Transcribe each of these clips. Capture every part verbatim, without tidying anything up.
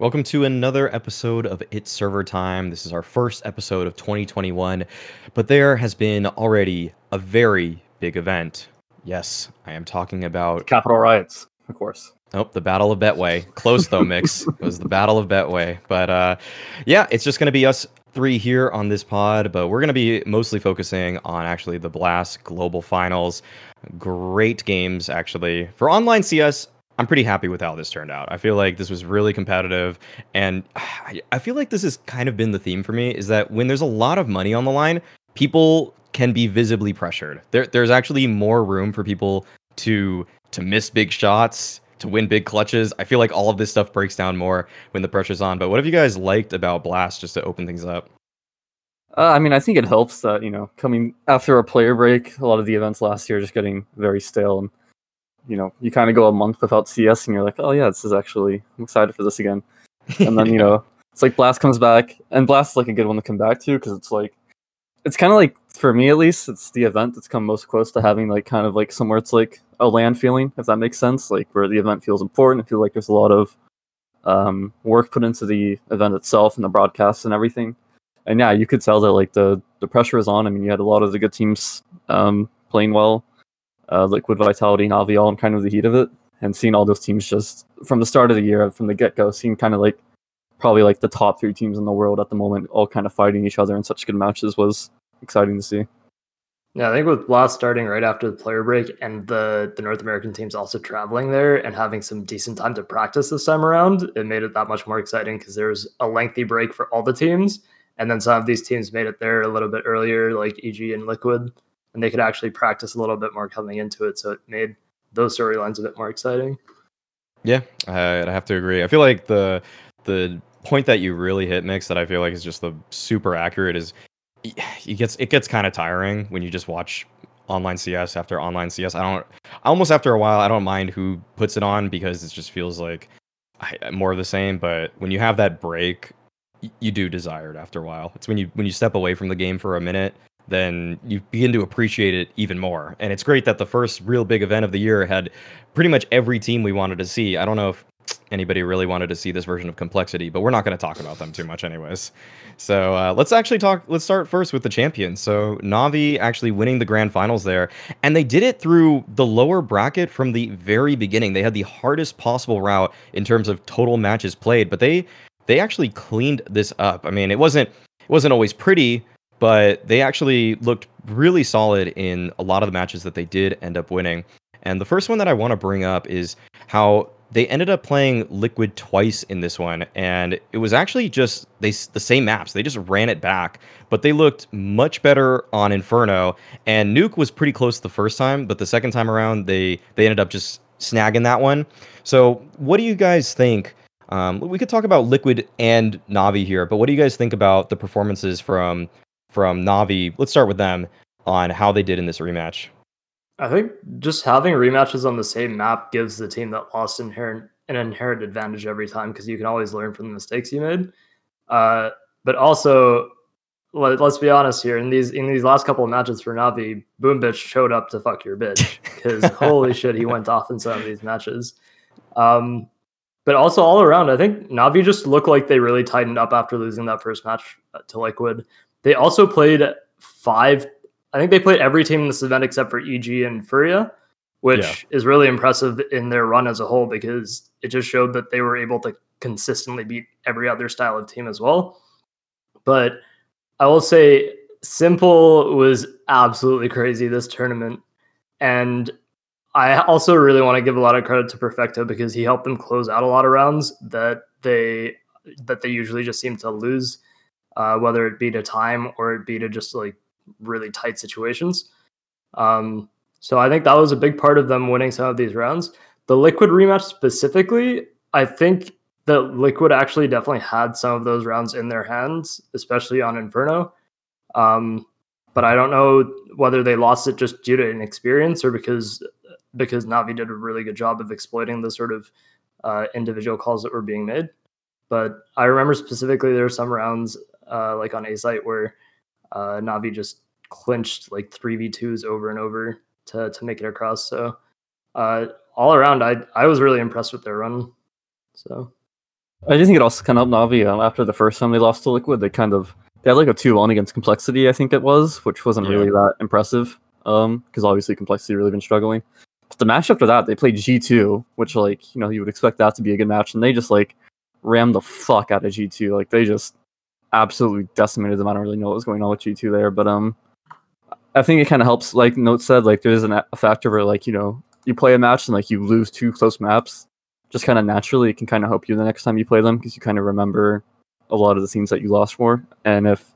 Welcome to another episode of It's Server Time. This is our first episode of twenty twenty-one, but there has been already a very big event. Yes, I am talking about... Capitol riots, of course. Oh, the Battle of Betway. Close though, Mix. It was the Battle of Betway. But uh, yeah, it's just going to be us three here on this pod, but we're going to be mostly focusing on actually the Blast Global Finals. Great games, actually. For online C S, I'm pretty happy with how this turned out. I feel like this was really competitive, and I feel like this has kind of been the theme for me, is that when there's a lot of money on the line, people can be visibly pressured. There, there's actually more room for people to to miss big shots, to win big clutches. I feel like all of this stuff breaks down more when the pressure's on. But what have you guys liked about Blast, just to open things up? Uh, I mean, I think it helps that, you know, coming after a player break, a lot of the events last year just getting very stale, and you know, you kind of go a month without C S and you're like, oh yeah, this is actually, I'm excited for this again. And then, you know, it's like Blast comes back, and Blast is like a good one to come back to, because it's like, it's kind of like, for me at least, it's the event that's come most close to having like kind of like somewhere it's like a LAN feeling, if that makes sense, like where the event feels important. I feel like there's a lot of um, work put into the event itself and the broadcasts and everything. And yeah, you could tell that like the, the pressure is on. I mean, you had a lot of the good teams um, playing well. Uh, Liquid, Vitality, Navi, all in kind of the heat of it, and seeing all those teams just from the start of the year, from the get-go, seeing kind of like probably like the top three teams in the world at the moment all kind of fighting each other in such good matches was exciting to see. Yeah, I think with Blast starting right after the player break, and the, the North American teams also traveling there and having some decent time to practice this time around, it made it that much more exciting, because there was a lengthy break for all the teams, and then some of these teams made it there a little bit earlier, like E G and Liquid, and they could actually practice a little bit more coming into it, so it made those storylines a bit more exciting. Yeah, uh, I have to agree. I feel like the the point that you really hit, Mix, that I feel like is just the super accurate, is it gets it gets kind of tiring when you just watch online C S after online C S. I don't almost after a while I don't mind who puts it on, because it just feels like more of the same. But when you have that break, you do desire it after a while. It's when you when you step away from the game for a minute, then you begin to appreciate it even more. And it's great that the first real big event of the year had pretty much every team we wanted to see. I don't know if anybody really wanted to see this version of Complexity, but we're not going to talk about them too much anyways. So uh, let's actually talk, let's start first with the champions. So Navi actually winning the grand finals there, and they did it through the lower bracket from the very beginning. They had the hardest possible route in terms of total matches played, but they, they actually cleaned this up. I mean, it wasn't, it wasn't always pretty, but they actually looked really solid in a lot of the matches that they did end up winning. And the first one that I want to bring up is how they ended up playing Liquid twice in this one. And it was actually just they the same maps. They just ran it back. But they looked much better on Inferno. And Nuke was pretty close the first time, but the second time around, they, they ended up just snagging that one. So what do you guys think? Um, we could talk about Liquid and Navi here, but what do you guys think about the performances from... from Navi? Let's start with them on how they did in this rematch. I think just having rematches on the same map gives the team that lost inherent, an inherent advantage every time, because you can always learn from the mistakes you made. Uh, but also, let, let's be honest here, in these in these last couple of matches for Navi, BoomBitch showed up to fuck your bitch, because holy shit, he went off in some of these matches. Um, but also all around, I think Navi just looked like they really tightened up after losing that first match to Liquid. They also played five, I think they played every team in this event except for E G and Furia, which yeah. is really impressive in their run as a whole, because it just showed that they were able to consistently beat every other style of team as well. But I will say Simple was absolutely crazy this tournament. And I also really want to give a lot of credit to Perfecto, because he helped them close out a lot of rounds that they that they usually just seem to lose. Uh, whether it be to time or it be to just like really tight situations. Um, so I think that was a big part of them winning some of these rounds. The Liquid rematch specifically, I think that Liquid actually definitely had some of those rounds in their hands, especially on Inferno. Um, but I don't know whether they lost it just due to inexperience or because because Navi did a really good job of exploiting the sort of uh, individual calls that were being made. But I remember specifically there were some rounds Uh, like on A-Site where uh, Navi just clinched like three v twos over and over to to make it across. So uh, all around, I I was really impressed with their run. So I do think it also kind of helped Navi. After the first time they lost to Liquid, they kind of they had like a two one against Complexity, I think it was, which wasn't yeah. really that impressive because um, obviously Complexity really been struggling. But the match after that, they played G two, which like you know you would expect that to be a good match, and they just like rammed the fuck out of G two. Like they just absolutely decimated them. I don't really know what was going on with G two there, but um, I think it kind of helps. Like Note said, like there's an, a factor where like you know you play a match and like you lose two close maps. Just kind of naturally, it can kind of help you the next time you play them because you kind of remember a lot of the scenes that you lost for. And if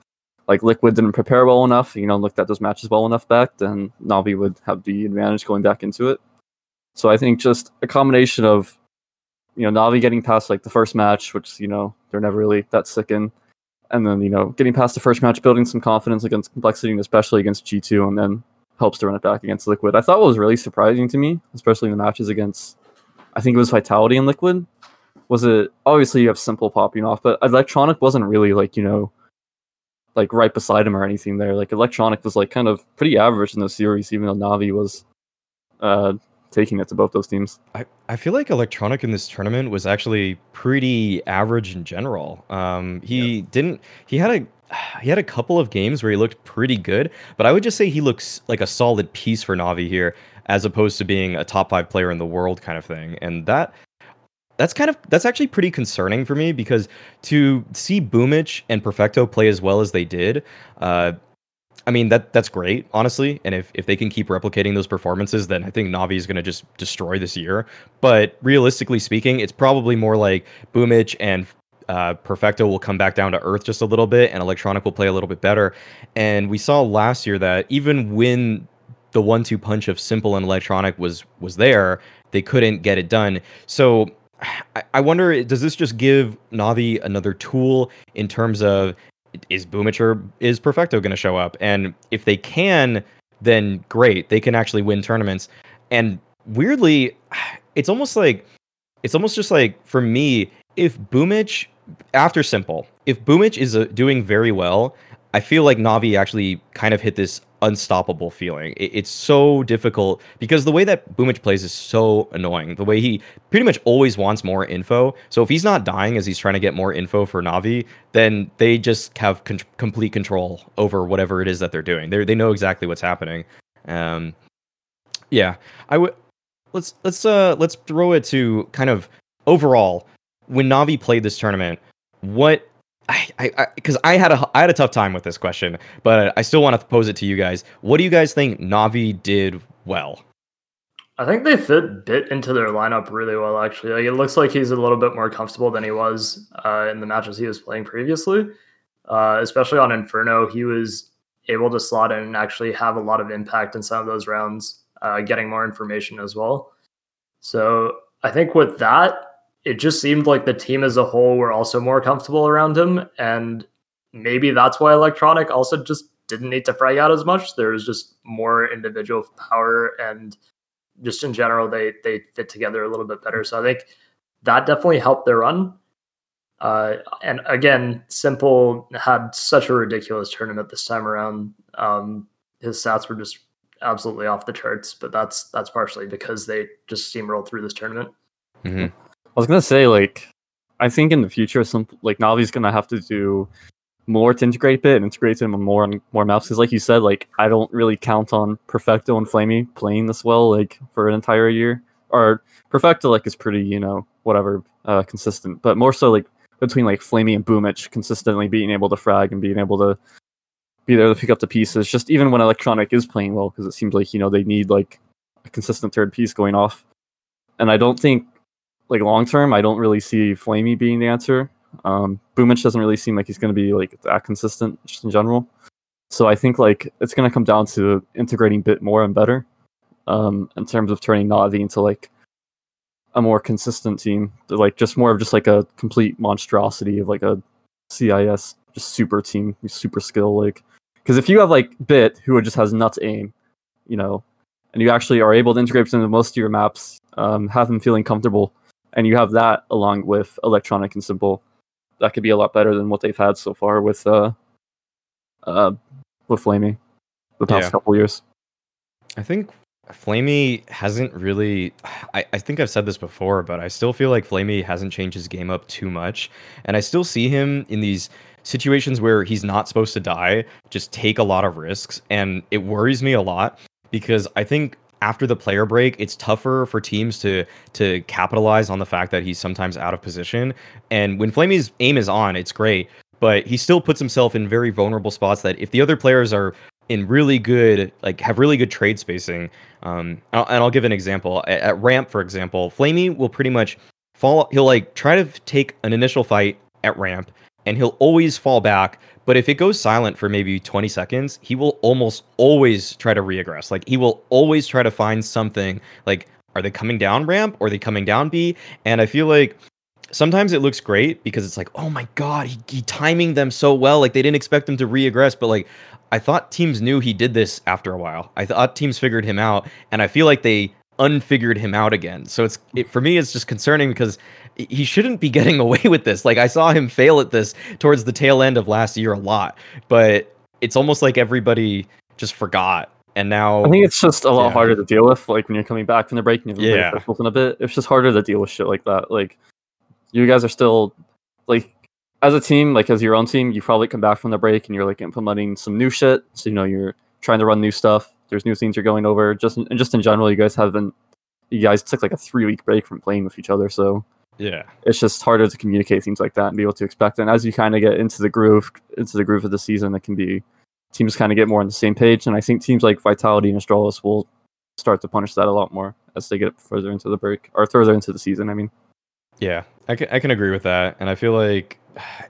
like Liquid didn't prepare well enough, you know, looked at those matches well enough back, then Navi would have the advantage going back into it. So I think just a combination of, you know, Navi getting past like the first match, which, you know, they're never really that sick in. And then, you know, getting past the first match, building some confidence against Complexity, and especially against G two, and then helps to run it back against Liquid. I thought what was really surprising to me, especially in the matches against, I think it was Vitality and Liquid, was it, obviously you have Simple popping off, but Electronic wasn't really like, you know, like right beside him or anything there. Like Electronic was like kind of pretty average in those series, even though Navi was uh, taking it to both those teams. I, I feel like Electronic in this tournament was actually pretty average in general. Um, he yeah. didn't, he had a, He had a couple of games where he looked pretty good, but I would just say he looks like a solid piece for Navi here, as opposed to being a top five player in the world kind of thing. And that that's kind of that's actually pretty concerning for me, because to see BoomBitch and Perfecto play as well as they did, uh, I mean, that that's great, honestly. And if, if they can keep replicating those performances, then I think Navi is going to just destroy this year. But realistically speaking, it's probably more like BoomBitch and Uh, Perfecto will come back down to earth just a little bit, and Electronic will play a little bit better. And we saw last year that even when the one two punch of Simple and Electronic was was there, they couldn't get it done. So I, I wonder, does this just give Navi another tool in terms of, is BoomBitch or is Perfecto going to show up? And if they can, then great, they can actually win tournaments. And weirdly, it's almost like it's almost just like for me, if BoomBitch after Simple, if BoomBitch is uh, doing very well, I feel like Navi actually kind of hit this unstoppable feeling. It, it's so difficult because the way that BoomBitch plays is so annoying. The way he pretty much always wants more info. So if he's not dying as he's trying to get more info for Navi, then they just have con- complete control over whatever it is that they're doing. They they know exactly what's happening. Um, yeah, I would let's let's uh, let's throw it to kind of overall. When Navi played this tournament, what I I because I, I had a I had a tough time with this question, but I still want to pose it to you guys. What do you guys think Navi did well? I think they fit Bit into their lineup really well. Actually, like, it looks like he's a little bit more comfortable than he was uh, in the matches he was playing previously. Uh, especially on Inferno, he was able to slot in and actually have a lot of impact in some of those rounds, uh, getting more information as well. So I think with that, it just seemed like the team as a whole were also more comfortable around him. And maybe that's why Electronic also just didn't need to frag out as much. There was just more individual power, and just in general, they, they fit together a little bit better. So I think that definitely helped their run. Uh, and again, Simple had such a ridiculous tournament this time around. Um, his stats were just absolutely off the charts, but that's, that's partially because they just steamrolled through this tournament. Mm-hmm. I was gonna say, like, I think in the future, some like Navi's gonna have to do more to integrate Bit and integrate him on more on more maps. Because, like you said, like I don't really count on Perfecto and Flamie playing this well, like for an entire year. Or Perfecto, like, is pretty, you know, whatever, uh, consistent. But more so, like between like Flamie and BoomBitch, consistently being able to frag and being able to be there to pick up the pieces. Just even when Electronic is playing well, because it seems like you know they need like a consistent third piece going off. And I don't think. Like long term, I don't really see Flamie being the answer. Um, BoomBitch doesn't really seem like he's going to be like that consistent just in general. So I think like it's going to come down to integrating Bit more and better um, in terms of turning Navi into like a more consistent team, like just more of just like a complete monstrosity of like a C I S just super team, super skill. Like because if you have like Bit who just has nuts aim, you know, and you actually are able to integrate into most of your maps, um, have them feeling comfortable. And you have that along with Electronic and Simple. That could be a lot better than what they've had so far with uh, uh, with Flamie the past yeah. couple years. I think Flamie hasn't really, I, I think I've said this before, but I still feel like Flamie hasn't changed his game up too much. And I still see him in these situations where he's not supposed to die, just take a lot of risks. And it worries me a lot because I think after the player break, it's tougher for teams to to capitalize on the fact that he's sometimes out of position. And when Flamie's aim is on, it's great, but he still puts himself in very vulnerable spots that if the other players are in really good, like have really good trade spacing. Um, and I'll give an example. At, at ramp, for example, Flamie will pretty much fall. He'll like try to take an initial fight at ramp and he'll always fall back. But if it goes silent for maybe twenty seconds, he will almost always try to reaggress. Like he will always try to find something like, are they coming down ramp? Or are they coming down B? And I feel like sometimes it looks great because it's like, oh my God, he, he timing them so well. Like they didn't expect him to reaggress, but like, I thought teams knew he did this after a while. I thought teams figured him out, and I feel like they unfigured him out again. So it's it, for me, it's just concerning because he shouldn't be getting away with this. Like I saw him fail at this towards the tail end of last year a lot, but it's almost like everybody just forgot. And now I think it's just a lot yeah. harder to deal with. Like when you're coming back from the break and you've been yeah. in a bit, it's just harder to deal with shit like that. Like you guys are still like. As a team, like as your own team, you probably come back from the break and you're like implementing some new shit. So, you know, you're trying to run new stuff. There's new things you're going over. Just in, and just in general, you guys haven't, you guys took like a three week break from playing with each other. So yeah, it's just harder to communicate things like that and be able to expect. And as you kind of get into the groove, into the groove of the season, it can be teams kind of get more on the same page. And I think teams like Vitality and Astralis will start to punish that a lot more as they get further into the break or further into the season. I mean, yeah, I can, I can agree with that. And I feel like,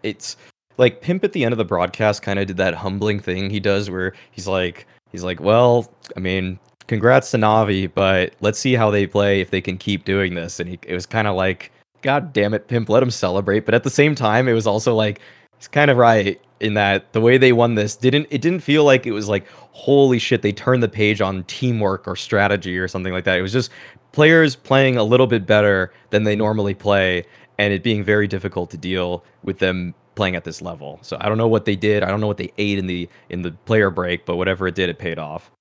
it's like Pimp at the end of the broadcast kind of did that humbling thing he does where he's like, he's like, well, I mean, congrats to Navi, but let's see how they play if they can keep doing this. And he, it was kind of like, God damn it, Pimp, let him celebrate. But at the same time, it was also like, he's kind of right in that the way they won this didn't, it didn't feel like it was like, holy shit, they turned the page on teamwork or strategy or something like that. It was just players playing a little bit better than they normally play. And it being very difficult to deal with them playing at this level. So I don't know what they did. I don't know what they ate in the in the player break, but whatever it did, it paid off.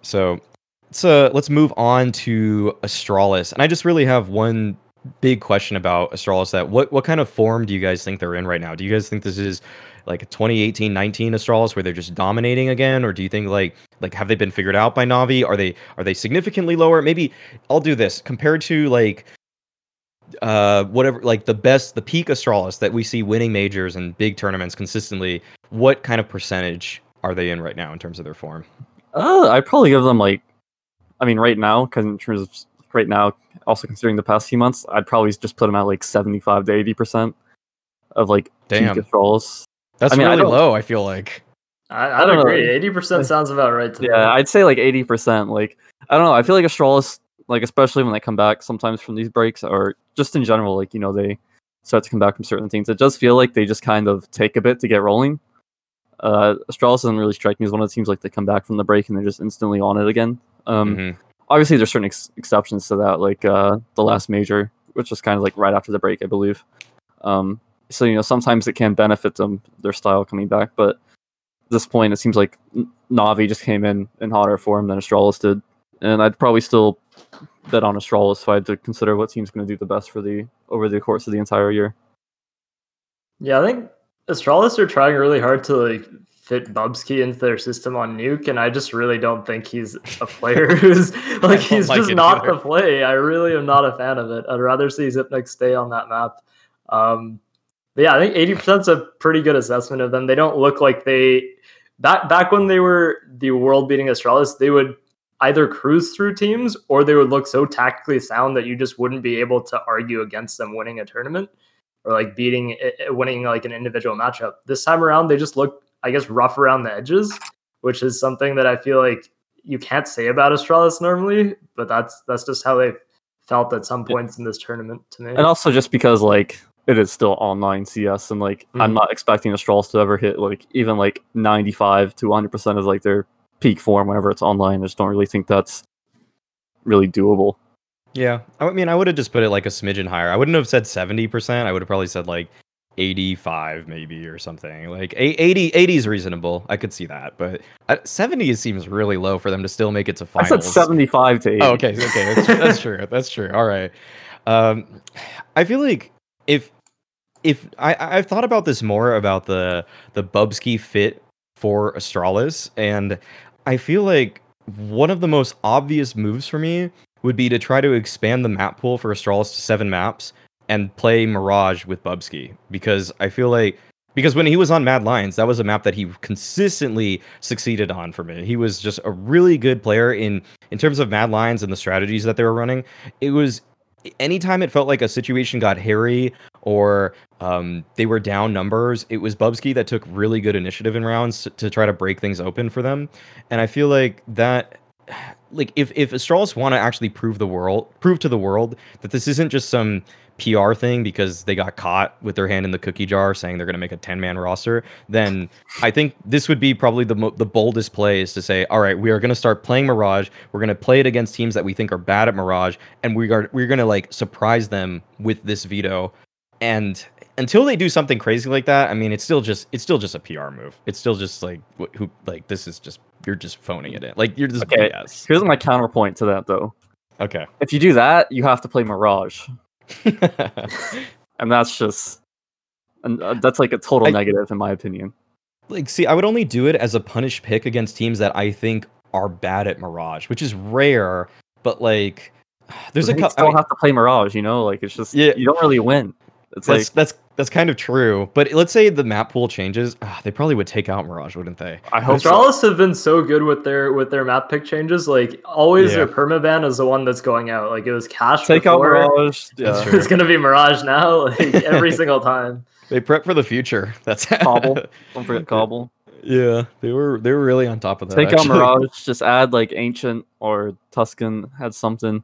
So let's, uh, let's move on to Astralis. And I just really have one big question about Astralis. That what, what kind of form do you guys think they're in right now? Do you guys think this is like a twenty eighteen nineteen Astralis where they're just dominating again? Or do you think like like have they been figured out by Navi? Are they are they significantly lower? Maybe I'll do this compared to like uh whatever like the best the peak Astralis that we see winning majors and big tournaments consistently. What kind of percentage are they in right now in terms of their form? uh I'd probably give them like I mean right now, because in terms of right now, also considering the past few months, I'd probably just put them at like seventy-five to eighty percent of like damn peak Astralis. That's I mean, really I low I feel like I, I don't agree know. eighty percent sounds about right to yeah me. I'd say like eighty percent. Like I don't know, I feel like Astralis, like especially when they come back sometimes from these breaks or just in general, like, you know, they start to come back from certain things. It does feel like they just kind of take a bit to get rolling. Uh, Astralis doesn't really strike me as one of the teams like they come back from the break and they're just instantly on it again. Um, mm-hmm. Obviously, there's certain ex- exceptions to that, like uh, the last major, which was kind of like right after the break, I believe. Um, so, you know, sometimes it can benefit them, their style coming back. But at this point, it seems like Navi just came in in hotter form than Astralis did. And I'd probably still bet on Astralis if I had to consider what team's going to do the best for the over the course of the entire year. Yeah, I think Astralis are trying really hard to like fit Bubsky into their system on Nuke, and I just really don't think he's a player who's like he's like just not either. The play. I really am not a fan of it. I'd rather see Zipnik stay on that map. Um, but yeah, I think eighty percent is a pretty good assessment of them. They don't look like they back back when they were the world beating Astralis, they would either cruise through teams or they would look so tactically sound that you just wouldn't be able to argue against them winning a tournament or like beating, winning like an individual matchup. This time around, they just look, I guess, rough around the edges, which is something that I feel like you can't say about Astralis normally, but that's, that's just how they felt at some points in this tournament to me. And also just because like it is still online C S and like, mm-hmm. I'm not expecting Astralis to ever hit like even like ninety-five to one hundred percent of like their peak form whenever it's online. I just don't really think that's really doable. Yeah, I mean, I would have just put it like a smidgen higher. I wouldn't have said seventy percent. I would have probably said like eighty-five maybe or something. Like eighty, eighty is reasonable. I could see that, but seventy seems really low for them to still make it to finals. I said seventy-five to eighty. Oh, okay, okay, that's, that's true. That's true. All right. Um, I feel like if if I I've thought about this more about the the Bubsky fit for Astralis, and I feel like one of the most obvious moves for me would be to try to expand the map pool for Astralis to seven maps and play Mirage with Bubsky, because I feel like, because when he was on Mad Lions, that was a map that he consistently succeeded on for me. He was just a really good player in, in terms of Mad Lions and the strategies that they were running. It was, anytime it felt like a situation got hairy or um, they were down numbers, it was Bubsky that took really good initiative in rounds to, to try to break things open for them. And I feel like that... Like if, if Astralis want to actually prove the world, prove to the world that this isn't just some P R thing because they got caught with their hand in the cookie jar saying they're going to make a ten man roster, then I think this would be probably the mo- the boldest play is to say, all right, we are going to start playing Mirage. We're going to play it against teams that we think are bad at Mirage, and we are we're going to like surprise them with this veto. And until they do something crazy like that, I mean, it's still just it's still just a P R move. It's still just like wh- who like this is just. You're just phoning it in. Like, you're just okay. B S. Here's my counterpoint to that, though. Okay. If you do that, you have to play Mirage. And that's just... And that's, like, a total I, negative, in my opinion. Like, see, I would only do it as a punish pick against teams that I think are bad at Mirage, which is rare, but, like... There's but a couple... You still I mean, have to play Mirage, you know? Like, it's just... Yeah, you don't really win. It's that's, like... That's, That's kind of true, but let's say the map pool changes. Ugh, they probably would take out Mirage, wouldn't they? I hope Astralis so. have been so good with their with their map pick changes. Like always, yeah. Their permaban is the one that's going out. Like it was Cash take before. Out Mirage. Yeah. It's gonna be Mirage now. Like every single time. They prep for the future. That's Cobble. Don't forget Cobble. Yeah, they were they were really on top of that. Take actually. out Mirage. Just add like Ancient or Tuscan. Add something.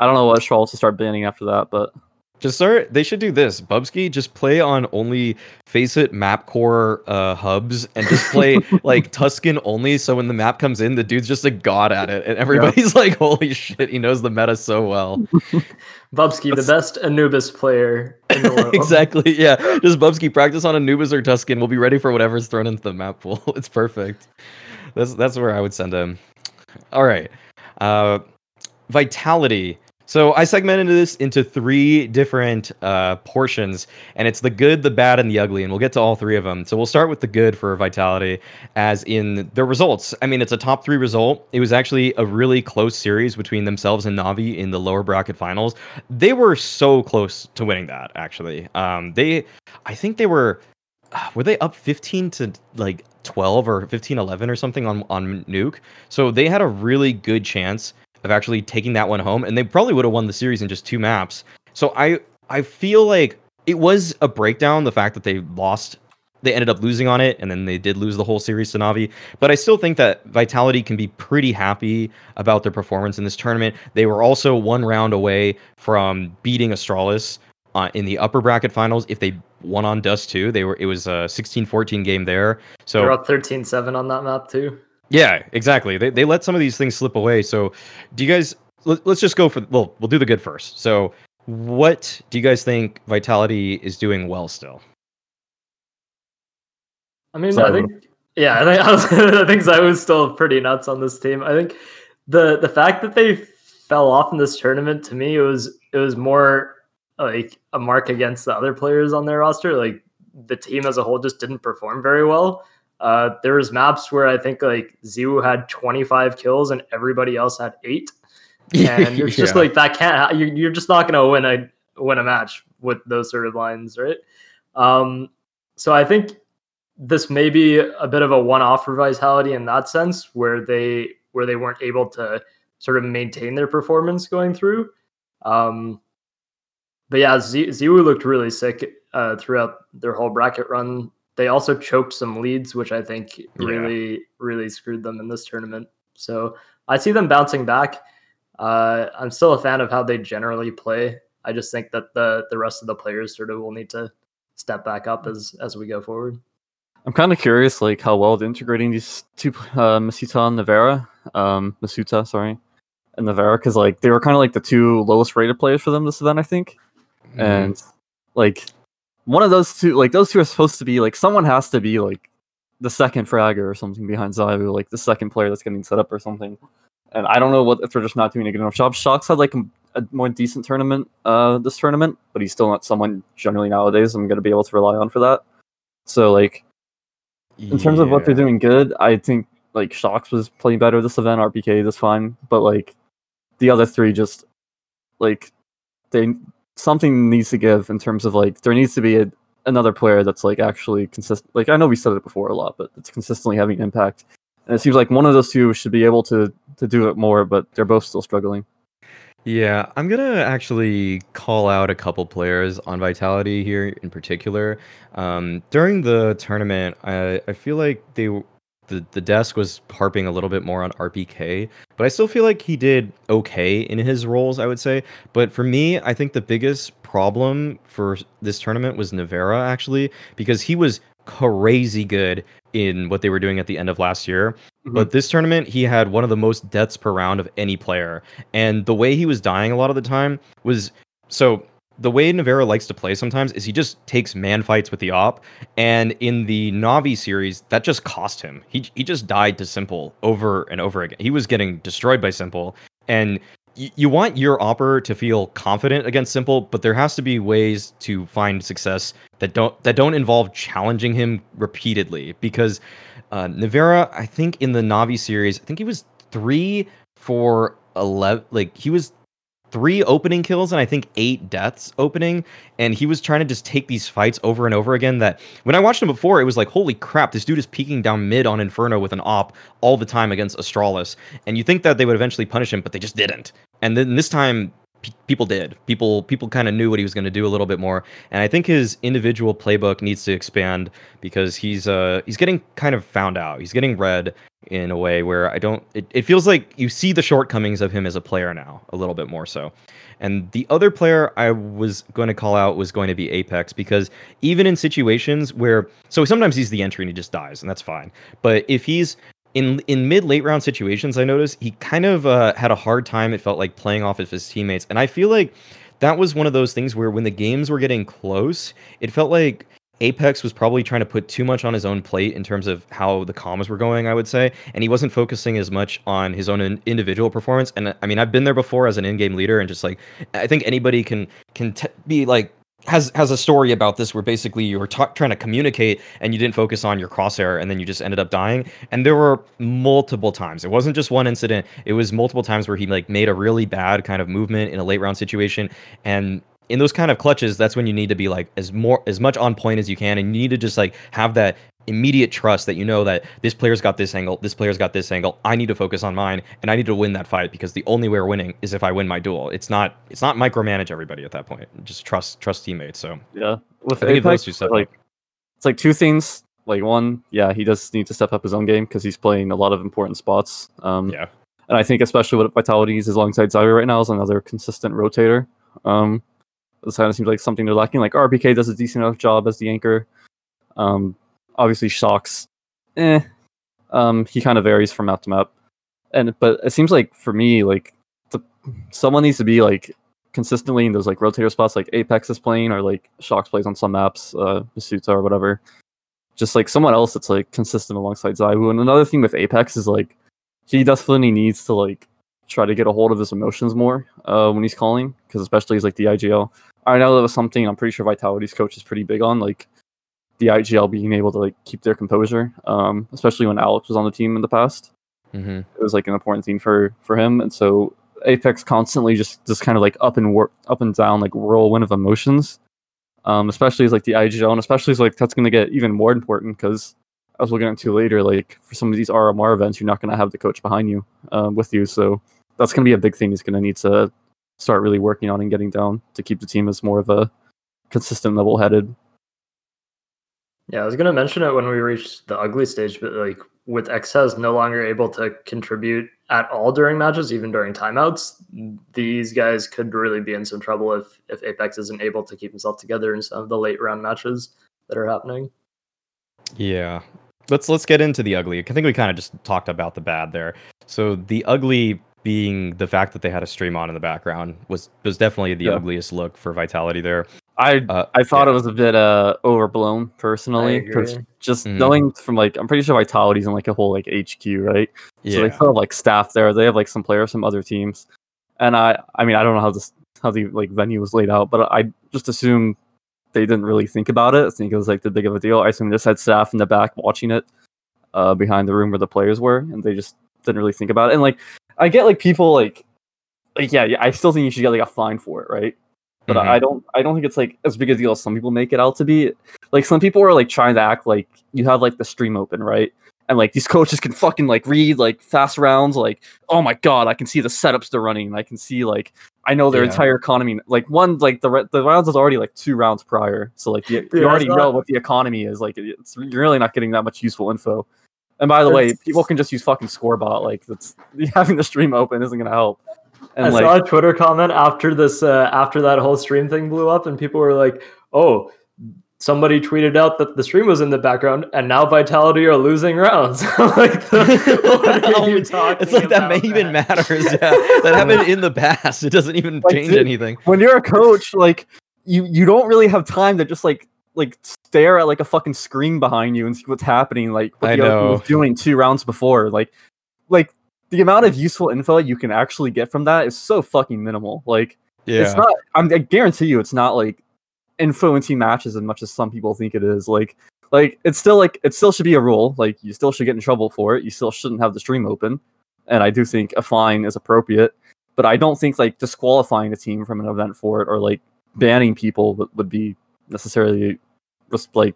I don't know what Astralis will start banning after that, but. Just start. They should do this. Bubsky, just play on only face it map core uh, hubs and just play like Tuscan only. So when the map comes in, the dude's just a god at it, and everybody's yeah. like, "Holy shit, he knows the meta so well." Bubsky, the best Anubis player in the world. Exactly. Yeah, just Bubsky practice on Anubis or Tuscan. We'll be ready for whatever's thrown into the map pool. It's perfect. That's that's where I would send him. All right, uh, Vitality. So I segmented this into three different uh, portions, and it's the good, the bad, and the ugly, and we'll get to all three of them. So we'll start with the good for Vitality, as in their results. I mean, it's a top three result. It was actually a really close series between themselves and Navi in the lower bracket finals. They were so close to winning that, actually. Um, they, I think they were... Were they up fifteen to like twelve or fifteen eleven or something on, on Nuke? So they had a really good chance of actually taking that one home, and they probably would have won the series in just two maps. So I I feel like it was a breakdown, the fact that they lost, they ended up losing on it, and then they did lose the whole series to Navi. But I still think that Vitality can be pretty happy about their performance in this tournament. They were also one round away from beating Astralis uh, in the upper bracket finals if they won on Dust too. They were, it was a sixteen fourteen game there. So they're up thirteen seven on that map too. Yeah, exactly. They they let some of these things slip away. So, do you guys? Let, let's just go for. Well, we'll do the good first. So, what do you guys think Vitality is doing well still? I mean, Sorry. I think yeah, I think I, was, I think I was still pretty nuts on this team. I think the the fact that they fell off in this tournament, to me, it was it was more like a mark against the other players on their roster. Like the team as a whole just didn't perform very well. Uh, there was maps where I think like Ziwu had twenty-five kills and everybody else had eight, and it's just yeah. like that can't. Ha- you're, you're just not gonna win a win a match with those sort of lines, right? Um, so I think this may be a bit of a one-off for Vitality in that sense, where they where they weren't able to sort of maintain their performance going through. Um, but yeah, Z- Ziwu looked really sick uh, throughout their whole bracket run. They also choked some leads, which I think really, yeah. really screwed them in this tournament. So I see them bouncing back. Uh, I'm still a fan of how they generally play. I just think that the the rest of the players sort of will need to step back up as as we go forward. I'm kind of curious, like how well they're integrating these two, uh, Masuta and Navera, um, Masuta, sorry, and Navera, because like they were kind of like the two lowest rated players for them this event, I think, mm. and like. one of those two, like those two are supposed to be like, someone has to be like the second fragger or something behind Zaibu, like the second player that's getting set up or something. And I don't know what if they're just not doing a good enough job. Shox had like a, a more decent tournament uh, this tournament, but he's still not someone generally nowadays I'm going to be able to rely on for that. So like, in terms yeah. of what they're doing good, I think like Shox was playing better this event, R P K this fine, but like the other three just like they something needs to give in terms of like there needs to be a, another player that's like actually consistent. Like I know we said it before a lot, but it's consistently having an impact. And it seems like one of those two should be able to to do it more, but they're both still struggling. Yeah, I'm going to actually call out a couple players on Vitality here in particular. Um, during the tournament, I, I feel like they the, the desk was harping a little bit more on R P K, but I still feel like he did okay in his roles, I would say. But for me, I think the biggest problem for this tournament was Navera, actually, because he was crazy good in what they were doing at the end of last year. Mm-hmm. But this tournament, he had one of the most deaths per round of any player. And the way he was dying a lot of the time was... So the way Navera likes to play sometimes is he just takes man fights with the op. And in the Navi series, that just cost him. He he just died to Simple over and over again. He was getting destroyed by Simple. And y- you want your opper to feel confident against Simple, but there has to be ways to find success that don't that don't involve challenging him repeatedly. Because... Uh, Navera, I think in the Navi series, I think he was three for eleven, like he was three opening kills and I think eight deaths opening. And he was trying to just take these fights over and over again that when I watched him before, it was like, holy crap, this dude is peeking down mid on Inferno with an op all the time against Astralis. And you think that they would eventually punish him, but they just didn't. And then this time... People did. People people kind of knew what he was going to do a little bit more, and I think his individual playbook needs to expand because he's uh he's getting kind of found out. He's getting read in a way where I don't. It, it feels like you see the shortcomings of him as a player now a little bit more so. And the other player I was going to call out was going to be Apex, because even in situations where so sometimes he's the entry and he just dies and that's fine, but if he's In in mid-late round situations, I noticed he kind of uh, had a hard time, it felt like, playing off of his teammates. And I feel like that was one of those things where when the games were getting close, it felt like Apex was probably trying to put too much on his own plate in terms of how the comms were going, I would say. And he wasn't focusing as much on his own individual performance. And I mean, I've been there before as an in-game leader, and just like, I think anybody can, can t- be like, has has a story about this where basically you were t- trying to communicate and you didn't focus on your crosshair and then you just ended up dying. And there were multiple times. It wasn't just one incident. It was multiple times where he like made a really bad kind of movement in a late round situation. And in those kind of clutches, that's when you need to be like as more as much on point as you can. And you need to just like have that immediate trust that you know that this player's got this angle, this player's got this angle. I need to focus on mine and I need to win that fight, because the only way we're winning is if I win my duel. It's not it's not micromanage everybody at that point. Just trust trust teammates. So yeah, with Apex, those two like up. It's like two things. Like one, yeah, he does need to step up his own game because he's playing a lot of important spots. Um, yeah, and I think especially what Vitality is alongside Zyra right now is another consistent rotator. Um, this kind of seems like something they're lacking. Like R B K does a decent enough job as the anchor. Um. Obviously, Shox, eh, um, he kind of varies from map to map, and but it seems like for me, like the, someone needs to be like consistently in those like rotator spots, like Apex is playing, or like Shox plays on some maps, uh, Masuta or whatever. Just like someone else that's like consistent alongside Zaibu. And another thing with Apex is like he definitely needs to like try to get a hold of his emotions more uh, when he's calling, because especially he's like the I G L. I know that was something I'm pretty sure Vitality's coach is pretty big on, like the I G L being able to like keep their composure, um, especially when Alex was on the team in the past. Mm-hmm. It was like an important thing for, for him. And so Apex constantly just, just kind of like up and wor- up and down, like whirlwind of emotions, um, especially as like the I G L, and especially as like that's going to get even more important, because I was looking into later, like for some of these R M R events, you're not going to have the coach behind you um, with you. So that's going to be a big thing he's going to need to start really working on and getting down to keep the team as more of a consistent, level-headed. Yeah, I was going to mention it when we reached the ugly stage, but like with X H A S no longer able to contribute at all during matches, even during timeouts, these guys could really be in some trouble if, if Apex isn't able to keep himself together in some of the late round matches that are happening. Yeah, let's let's get into the ugly. I think we kind of just talked about the bad there. So the ugly being the fact that they had a stream on in the background was was definitely the yeah. ugliest look for Vitality there. I uh, I thought yeah. it was a bit uh overblown personally, because just mm. knowing from like I'm pretty sure Vitality's in like a whole like H Q, right? Yeah. So they still have like staff there. They have like some players from other teams, and I I mean I don't know how this how the like venue was laid out, but I just assume they didn't really think about it. I think it was like the big of a deal. I assume they just had staff in the back watching it, uh, behind the room where the players were, and they just didn't really think about it. And like I get like people like like yeah, I still think you should get like a fine for it, right? But mm-hmm. I don't I don't think it's like as big a deal as some people make it out to be. Like some people are like trying to act like you have like the stream open, right? And like these coaches can fucking like read like fast rounds, like, oh my god, I can see the setups they're running. I can see like I know their yeah. entire economy. Like one like the the rounds is already like two rounds prior. So like you, Dude, you already not... know what the economy is. Like it's, you're really not getting that much useful info. And by the it's... way, people can just use fucking scorebot. Like that's having the stream open isn't gonna help. And I like, saw a Twitter comment after this, uh, after that whole stream thing blew up, and people were like, "Oh, somebody tweeted out that the stream was in the background, and now Vitality are losing rounds." Like, what are you talking it's like about that may that? Even matters. Yeah, that happened in the past. It doesn't even like, change dude, anything. When you're a coach, like you, you don't really have time to just like like stare at like a fucking screen behind you and see what's happening. Like what I the know. other team was doing two rounds before, like like. The amount of useful info you can actually get from that is so fucking minimal. Like, yeah. it's not. I'm, I guarantee you, it's not like influencing matches as much as some people think it is. Like, like it's still like it still should be a rule. Like, you still should get in trouble for it. You still shouldn't have the stream open. And I do think a fine is appropriate, but I don't think like disqualifying a team from an event for it or like banning people would, would be necessarily just like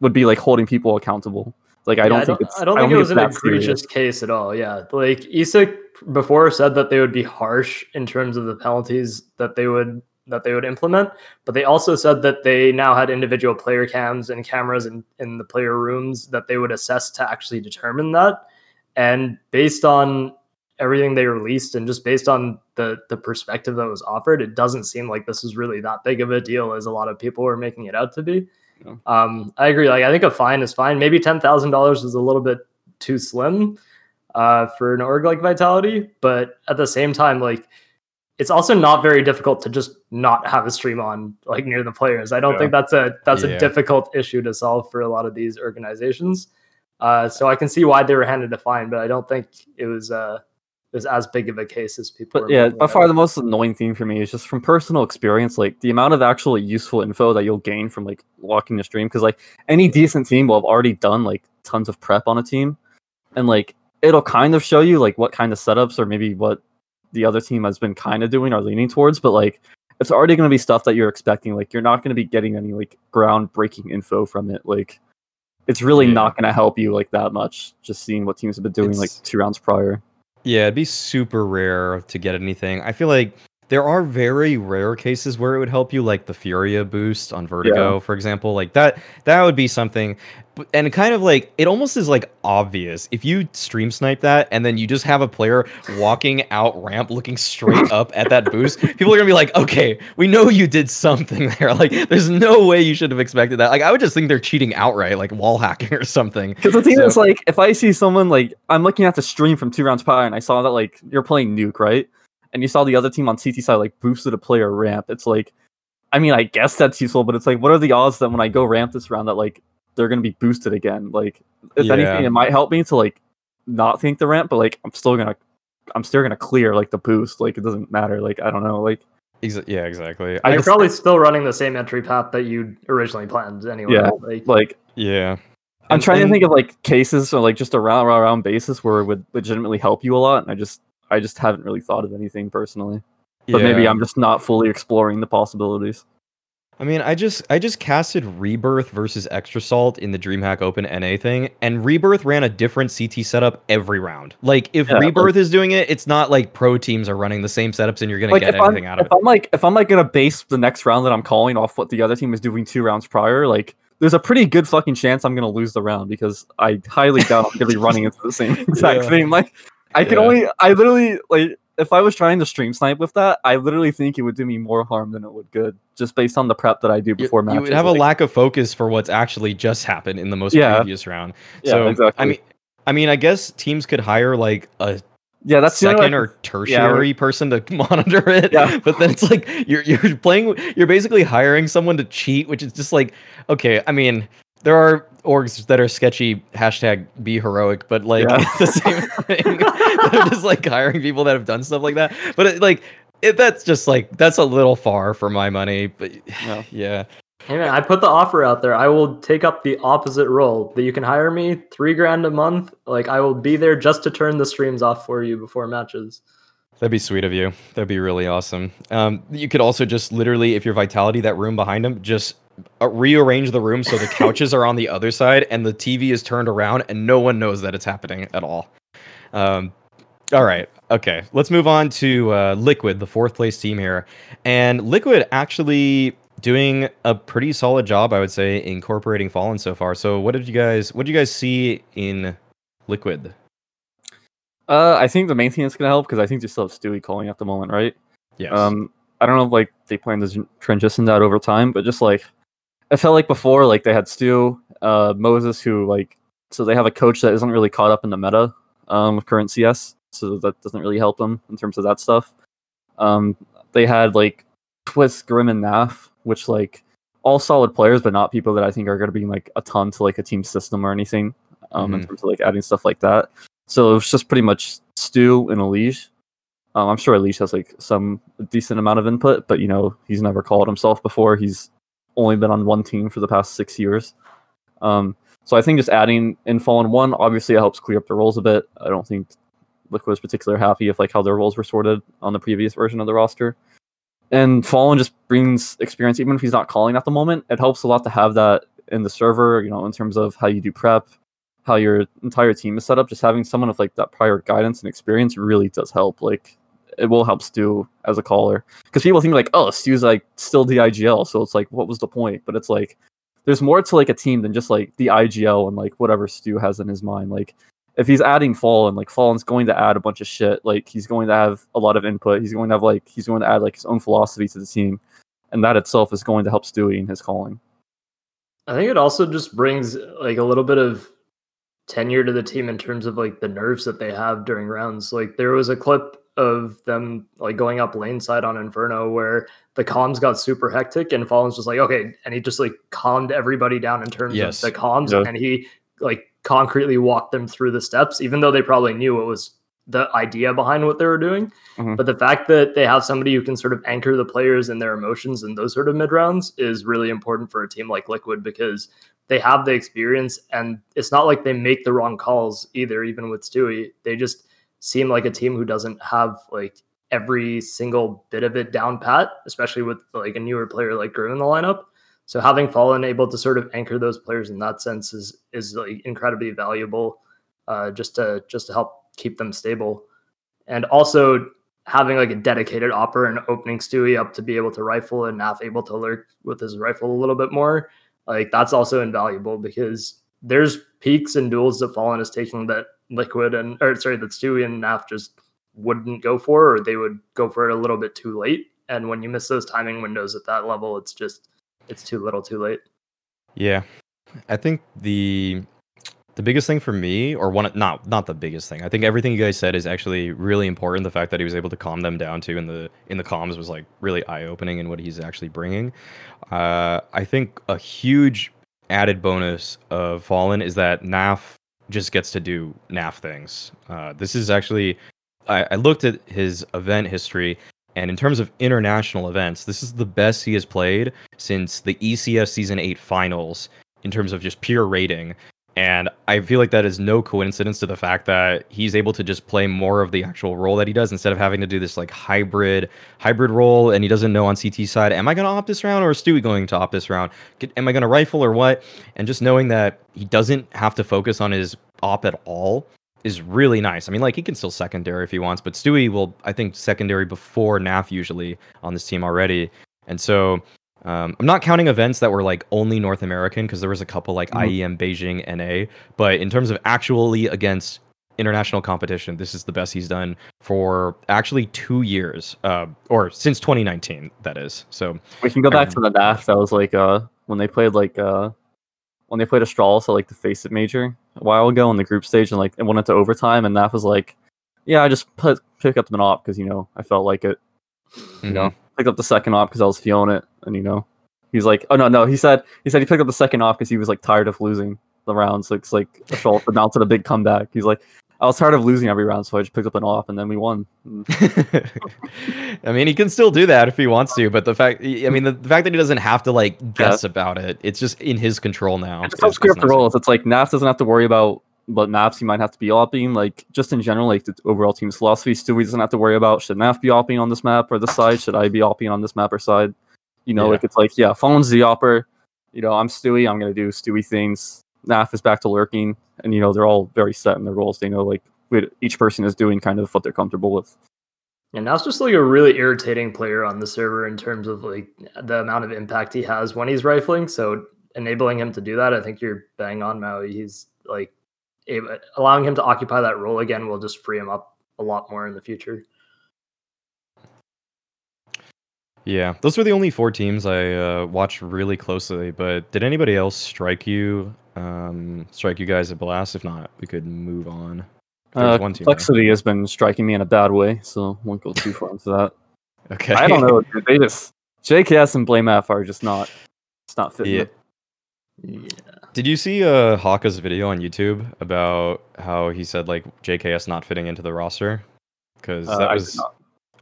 would be like holding people accountable. Like I yeah, don't think it's. I don't think, I don't think it was an egregious serious. case at all. Yeah, like Isak before said that they would be harsh in terms of the penalties that they would that they would implement, but they also said that they now had individual player cams and cameras in, in the player rooms that they would assess to actually determine that. And based on everything they released, and just based on the the perspective that was offered, it doesn't seem like this is really that big of a deal as a lot of people are making it out to be. Um, I agree. Like, I think a fine is fine. Maybe ten thousand dollars is a little bit too slim uh, for an org like Vitality. But at the same time, like, it's also not very difficult to just not have a stream on like near the players. I don't yeah. think that's a that's yeah. a difficult issue to solve for a lot of these organizations. Uh, so I can see why they were handed a fine, but I don't think it was uh, it was as big of a case as people. But yeah, by far the most annoying thing for me is just from personal experience, like the amount of actually useful info that you'll gain from like walking the stream. Cause like any decent team will have already done like tons of prep on a team. And like, it'll kind of show you like what kind of setups or maybe what the other team has been kind of doing or leaning towards. But like, it's already going to be stuff that you're expecting. Like you're not going to be getting any like groundbreaking info from it. Like it's really yeah. not going to help you like that much. Just seeing what teams have been doing it's... like two rounds prior. Yeah, it'd be super rare to get anything. I feel like there are very rare cases where it would help you, like the Furia boost on Vertigo, yeah. for example. Like that, that would be something. And kind of like, it almost is like obvious. If you stream snipe that and then you just have a player walking out ramp looking straight up at that boost, people are gonna be like, okay, we know you did something there. Like, there's no way you should have expected that. Like, I would just think they're cheating outright, like wall hacking or something. Because the thing so, is, like, if I see someone, like, I'm looking at the stream from two rounds prior and I saw that, like, you're playing Nuke, right? And you saw the other team on C T side, like, boosted a player ramp. It's like, I mean, I guess that's useful, but it's like, what are the odds that when I go ramp this round that, like, they're going to be boosted again? Like, if yeah. anything, it might help me to, like, not think the ramp, but, like, I'm still going to, I'm still going to clear, like, the boost. Like, it doesn't matter. Like, I don't know. Like, Exa- yeah, exactly. I You're just, probably still running the same entry path that you originally planned anyway. Yeah. Like, like yeah. I'm and, trying and, to think of, like, cases or, like, just a round, round, round basis where it would legitimately help you a lot. And I just, I just haven't really thought of anything personally, but yeah. maybe I'm just not fully exploring the possibilities. I mean, I just I just casted Rebirth versus Extra Salt in the DreamHack Open N A thing, and Rebirth ran a different C T setup every round. Like, if yeah, Rebirth like, is doing it, it's not like pro teams are running the same setups and you're gonna like get anything I'm, out of if it. I'm like, if I'm like gonna base the next round that I'm calling off what the other team is doing two rounds prior, like, there's a pretty good fucking chance I'm gonna lose the round because I highly doubt I'm gonna be running into the same exact yeah. thing. Like. I can yeah. only, I literally, like, if I was trying to stream snipe with that, I literally think it would do me more harm than it would good, just based on the prep that I do before you, matches. You would have like, a lack of focus for what's actually just happened in the most yeah. previous round. Yeah, so, exactly. I mean, I mean, I guess teams could hire, like, a Yeah, that's second you know, like, or tertiary yeah, person to monitor it. Yeah. But then it's like you're you're playing. You're basically hiring someone to cheat, which is just like, okay. I mean, there are orgs that are sketchy. Hashtag be heroic, but like yeah. it's the same thing. They're just like hiring people that have done stuff like that. But it, like it, that's just like that's a little far for my money. But no. yeah. Hey man, I put the offer out there. I will take up the opposite role. That you can hire me three grand a month. Like I will be there just to turn the streams off for you before matches. That'd be sweet of you. That'd be really awesome. Um, you could also just literally, if you're Vitality, that room behind him, just uh, rearrange the room so the couches are on the other side and the T V is turned around and no one knows that it's happening at all. Um, all right. Okay. Let's move on to uh, Liquid, the fourth place team here. And Liquid actually doing a pretty solid job, I would say, incorporating Fallen so far. So what did you guys what did you guys see in Liquid? Uh, I think the main thing that's going to help, because I think they still have Stewie calling at the moment, right? Yes. Um, I don't know if like, they plan to transition that over time, but just like, I felt like before, like they had Stu, uh, Moses, who like, so they have a coach that isn't really caught up in the meta um, of current C S, so that doesn't really help them in terms of that stuff. Um, they had like Twist, Grim, and Naf, which like all solid players, but not people that I think are going to be like a ton to like a team system or anything um, mm-hmm. in terms of like adding stuff like that. So it was just pretty much Stu and Elige. Um, I'm sure Elige has like some decent amount of input, but you know, he's never called himself before. He's only been on one team for the past six years. Um, so I think just adding in Fallen one, obviously it helps clear up the roles a bit. I don't think Liquid was particularly happy with like how their roles were sorted on the previous version of the roster. And Fallen just brings experience, even if he's not calling at the moment. It helps a lot to have that in the server, you know, in terms of how you do prep, how your entire team is set up. Just having someone with like that prior guidance and experience really does help. Like, it will help Stu as a caller, because people think like, oh, Stu's like still the I G L, so it's like, what was the point? But it's like, there's more to like a team than just like the I G L and like whatever Stu has in his mind. Like, if he's adding Fallen, like Fallen's going to add a bunch of shit. Like he's going to have a lot of input. He's going to have like he's going to add like his own philosophy to the team, and that itself is going to help Stewie in his calling. I think it also just brings like a little bit of tenure to the team in terms of like the nerves that they have during rounds. Like there was a clip of them like going up lane side on Inferno where the comms got super hectic, and Fallen's just like okay, and he just like calmed everybody down in terms yes. of the comms, yeah. and he like. concretely walk them through the steps, even though they probably knew what was the idea behind what they were doing. Mm-hmm. But the fact that they have somebody who can sort of anchor the players in their emotions in those sort of mid rounds is really important for a team like Liquid, because they have the experience and it's not like they make the wrong calls either. Even with Stewie, they just seem like a team who doesn't have like every single bit of it down pat, especially with like a newer player like Grim in the lineup. So having Fallen able to sort of anchor those players in that sense is is like incredibly valuable, uh, just to just to help keep them stable, and also having like a dedicated opper and opening Stewie up to be able to rifle and Naf able to lurk with his rifle a little bit more, like that's also invaluable, because there's peaks and duels that Fallen is taking that Liquid and or sorry that Stewie and Naf just wouldn't go for, or they would go for it a little bit too late, and when you miss those timing windows at that level, it's just. It's too little, too late. Yeah, I think the the biggest thing for me, or one not not the biggest thing. I think everything you guys said is actually really important. The fact that he was able to calm them down too in the in the comms was like really eye opening in what he's actually bringing. Uh, I think a huge added bonus of Fallen is that Naf just gets to do Naf things. Uh, this is actually I, I looked at his event history. And in terms of international events, this is the best he has played since the E C S Season eight Finals in terms of just pure rating. And I feel like that is no coincidence to the fact that he's able to just play more of the actual role that he does instead of having to do this like hybrid hybrid role. And he doesn't know on C T side, am I going to opt this round or is Stewie going to opt this round? Am I going to rifle or what? And just knowing that he doesn't have to focus on his op at all. Is really nice. I mean, like, he can still secondary if he wants, but Stewie will, I think, secondary before Naf usually on this team already. And so um, I'm not counting events that were, like, only North American, because there was a couple, like, mm-hmm. I E M, Beijing, N A. But in terms of actually against international competition, this is the best he's done for actually two years, uh, or since twenty nineteen, that is. So we can go back um, to the Naf. That was, like, uh, when they played, like... Uh... when they played Astralis, so like the face it major a while ago on the group stage, and like it went into overtime, and Naf was like, yeah, I just put, picked up an op because, you know, I felt like it. Mm-hmm. You know, picked up the second op because I was feeling it. And, you know, he's like, oh, no, no. He said he said he picked up the second op because he was, like, tired of losing the rounds. So it's like Assault announced a big comeback. He's like, I was tired of losing every round, so I just picked up an off, and then we won. I mean, he can still do that if he wants to, but the fact, I mean, the, the fact that he doesn't have to, like, guess yeah. about it, it's just in his control now. It's just script roles. It's like, Naf doesn't have to worry about what maps he might have to be opping. Like, just in general, like, the overall team's philosophy, Stewie doesn't have to worry about, should Naf be opping on this map or this side? Should I be opping on this map or side? You know, yeah. like, it's like, yeah, Fallen's the opper. You know, I'm Stewie. I'm going to do Stewie things. Naf is back to lurking, and you know they're all very set in their roles. They know like each person is doing kind of what they're comfortable with. And Naf's just like a really irritating player on the server in terms of like the amount of impact he has when he's rifling. So enabling him to do that, I think you're bang on, Maui. He's like able, allowing him to occupy that role again will just free him up a lot more in the future. Yeah, those were the only four teams I uh, watched really closely. But did anybody else strike you? Um, strike you guys at Blast? If not, we could move on. Uh, one team Complexity has been striking me in a bad way, so won't go too far into that. Okay. I don't know. Dude, they just J K S and BlameF are just not. It's not fitting. Yeah. yeah. Did you see uh, Hawka's video on YouTube about how he said like J K S not fitting into the roster? Because that uh, was.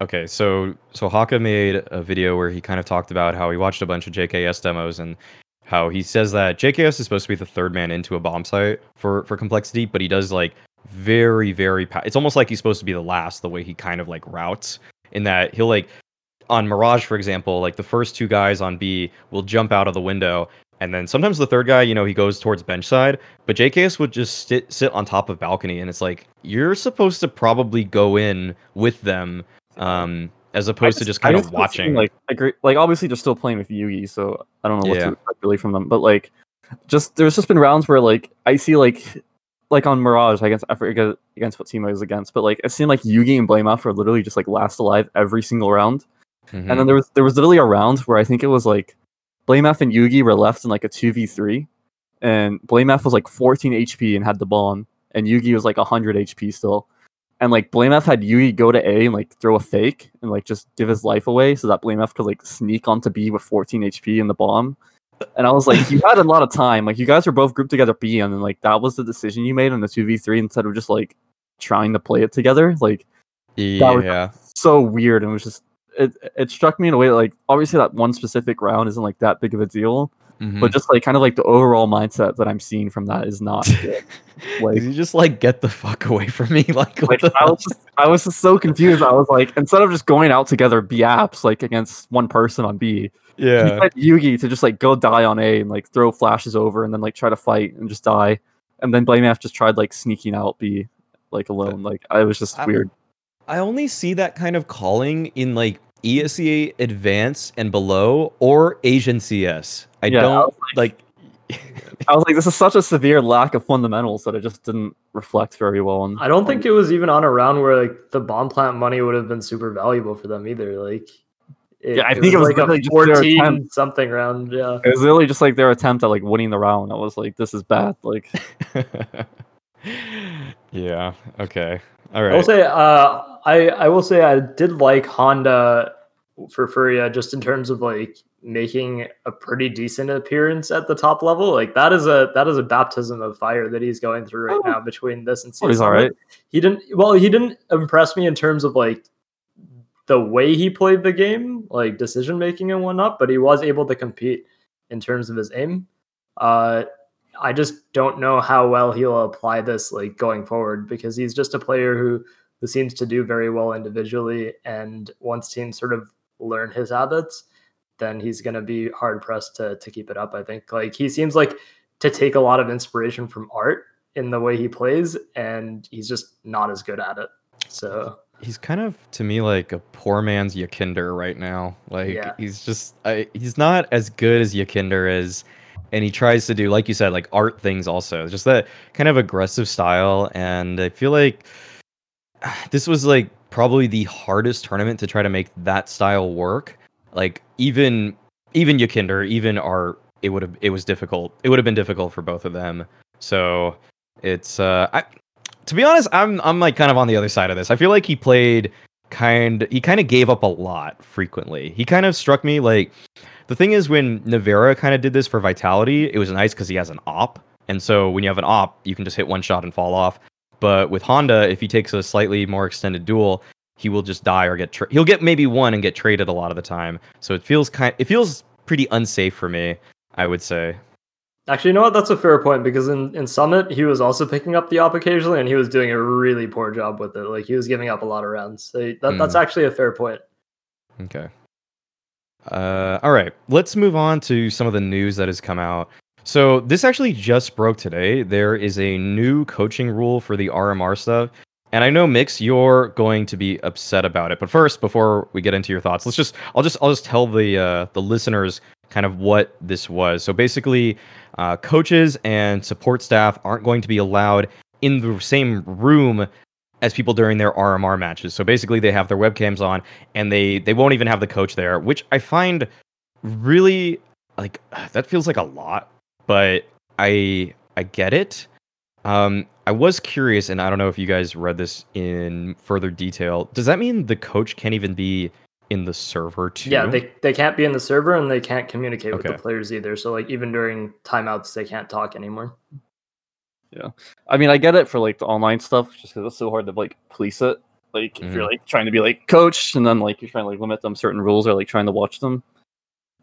Okay, so so Hawka made a video where he kind of talked about how he watched a bunch of J K S demos and how he says that J K S is supposed to be the third man into a bomb site for, for Complexity, but he does like very, very... Pa- it's almost like he's supposed to be the last, the way he kind of like routes, in that he'll like... On Mirage, for example, like the first two guys on B will jump out of the window, and then sometimes the third guy, you know, he goes towards bench side, but J K S would just sit, sit on top of balcony, and it's like, you're supposed to probably go in with them Um, as opposed just, to just kind just of watching. Like, agree, like obviously they're still playing with Yugi, so I don't know what yeah. to expect really from them. But like, just there's just been rounds where like I see like, like on Mirage, I guess I forget against what team I was against, but like I've seen like Yugi and BlameF are literally just like last alive every single round. Mm-hmm. And then there was there was literally a round where I think it was like BlameF and Yugi were left in like a two v three, and BlameF was like fourteen H P and had the bomb, and Yugi was like one hundred H P still. And like BlameF had Yugi go to A and like throw a fake and like just give his life away so that BlameF could like sneak onto B with fourteen H P in the bomb. And I was like, you had a lot of time. Like you guys were both grouped together B, and then like that was the decision you made on the two v three instead of just like trying to play it together. Like yeah. that was like, so weird, and it was just it it struck me in a way that like obviously that one specific round isn't like that big of a deal. Mm-hmm. But just like kind of like the overall mindset that I'm seeing from that is not good. Like, did you just like get the fuck away from me? Like, like I was just I was just so confused. I was like, instead of just going out together B apps like against one person on B, yeah, he had Yugi to just like go die on A and like throw flashes over and then like try to fight and just die, and then BlameF just tried like sneaking out B like alone. Like I was just I, weird. I only see that kind of calling in like E S E A Advanced and below or Asian C S. I yeah, don't I like. like I was like, this is such a severe lack of fundamentals that it just didn't reflect very well on. I don't think it was even on a round where like the bomb plant money would have been super valuable for them either. Like, it, yeah, I it think was it was like really a fourteen something round. Yeah, it was literally just like their attempt at like winning the round. I was like, this is bad. Like, yeah, okay, all right. I will say, uh, I I will say I did like Honda for Furia just in terms of like making a pretty decent appearance at the top level. Like that is a that is a baptism of fire that he's going through right oh. now between this and season. Oh, he's all right. He didn't well he didn't impress me in terms of like the way he played the game, like decision making and whatnot, but he was able to compete in terms of his aim. Uh I just don't know how well he'll apply this like going forward, because he's just a player who who seems to do very well individually, and once teams sort of learn his habits, then he's going to be hard pressed to to keep it up. I think like he seems like to take a lot of inspiration from Art in the way he plays, and he's just not as good at it. So he's kind of, to me, like a poor man's Yakinder right now. Like yeah. he's just, I, he's not as good as Yakinder is. And he tries to do, like you said, like Art things also, just that kind of aggressive style. And I feel like this was like probably the hardest tournament to try to make that style work. Like even even Yakinder, even Art, it would have it was difficult. It would have been difficult for both of them. So it's uh, I to be honest, I'm I'm like kind of on the other side of this. I feel like he played kind he kind of gave up a lot frequently. He kind of struck me like the thing is when Navera kind of did this for Vitality, it was nice because he has an op. And so when you have an op, you can just hit one shot and fall off. But with Honda, if he takes a slightly more extended duel, he will just die or get tra- he'll get maybe one and get traded a lot of the time. So it feels kind it feels pretty unsafe for me, I would say. Actually, you know what? That's a fair point because in, in Summit, he was also picking up the op occasionally and he was doing a really poor job with it. Like he was giving up a lot of rounds. So that, mm. that's actually a fair point. Okay. Uh, all right. Let's move on to some of the news that has come out. So this actually just broke today. There is a new coaching rule for the R M R stuff. And I know, Mix, you're going to be upset about it. But first, before we get into your thoughts, let's just I'll just I'll just tell the uh, the listeners kind of what this was. So basically, uh, coaches and support staff aren't going to be allowed in the same room as people during their R M R matches. So basically, they have their webcams on, and they they won't even have the coach there, which I find really like that feels like a lot. But I I get it. Um, I was curious, and I don't know if you guys read this in further detail. Does that mean the coach can't even be in the server too? Yeah, they, they can't be in the server, and they can't communicate okay. with the players either. So, like, even during timeouts, they can't talk anymore. Yeah. I mean, I get it for, like, the online stuff, just because it's so hard to, like, police it. Like, mm-hmm. if you're, like, trying to be, like, coach, and then, like, you're trying to, like, limit them certain rules or, like, trying to watch them.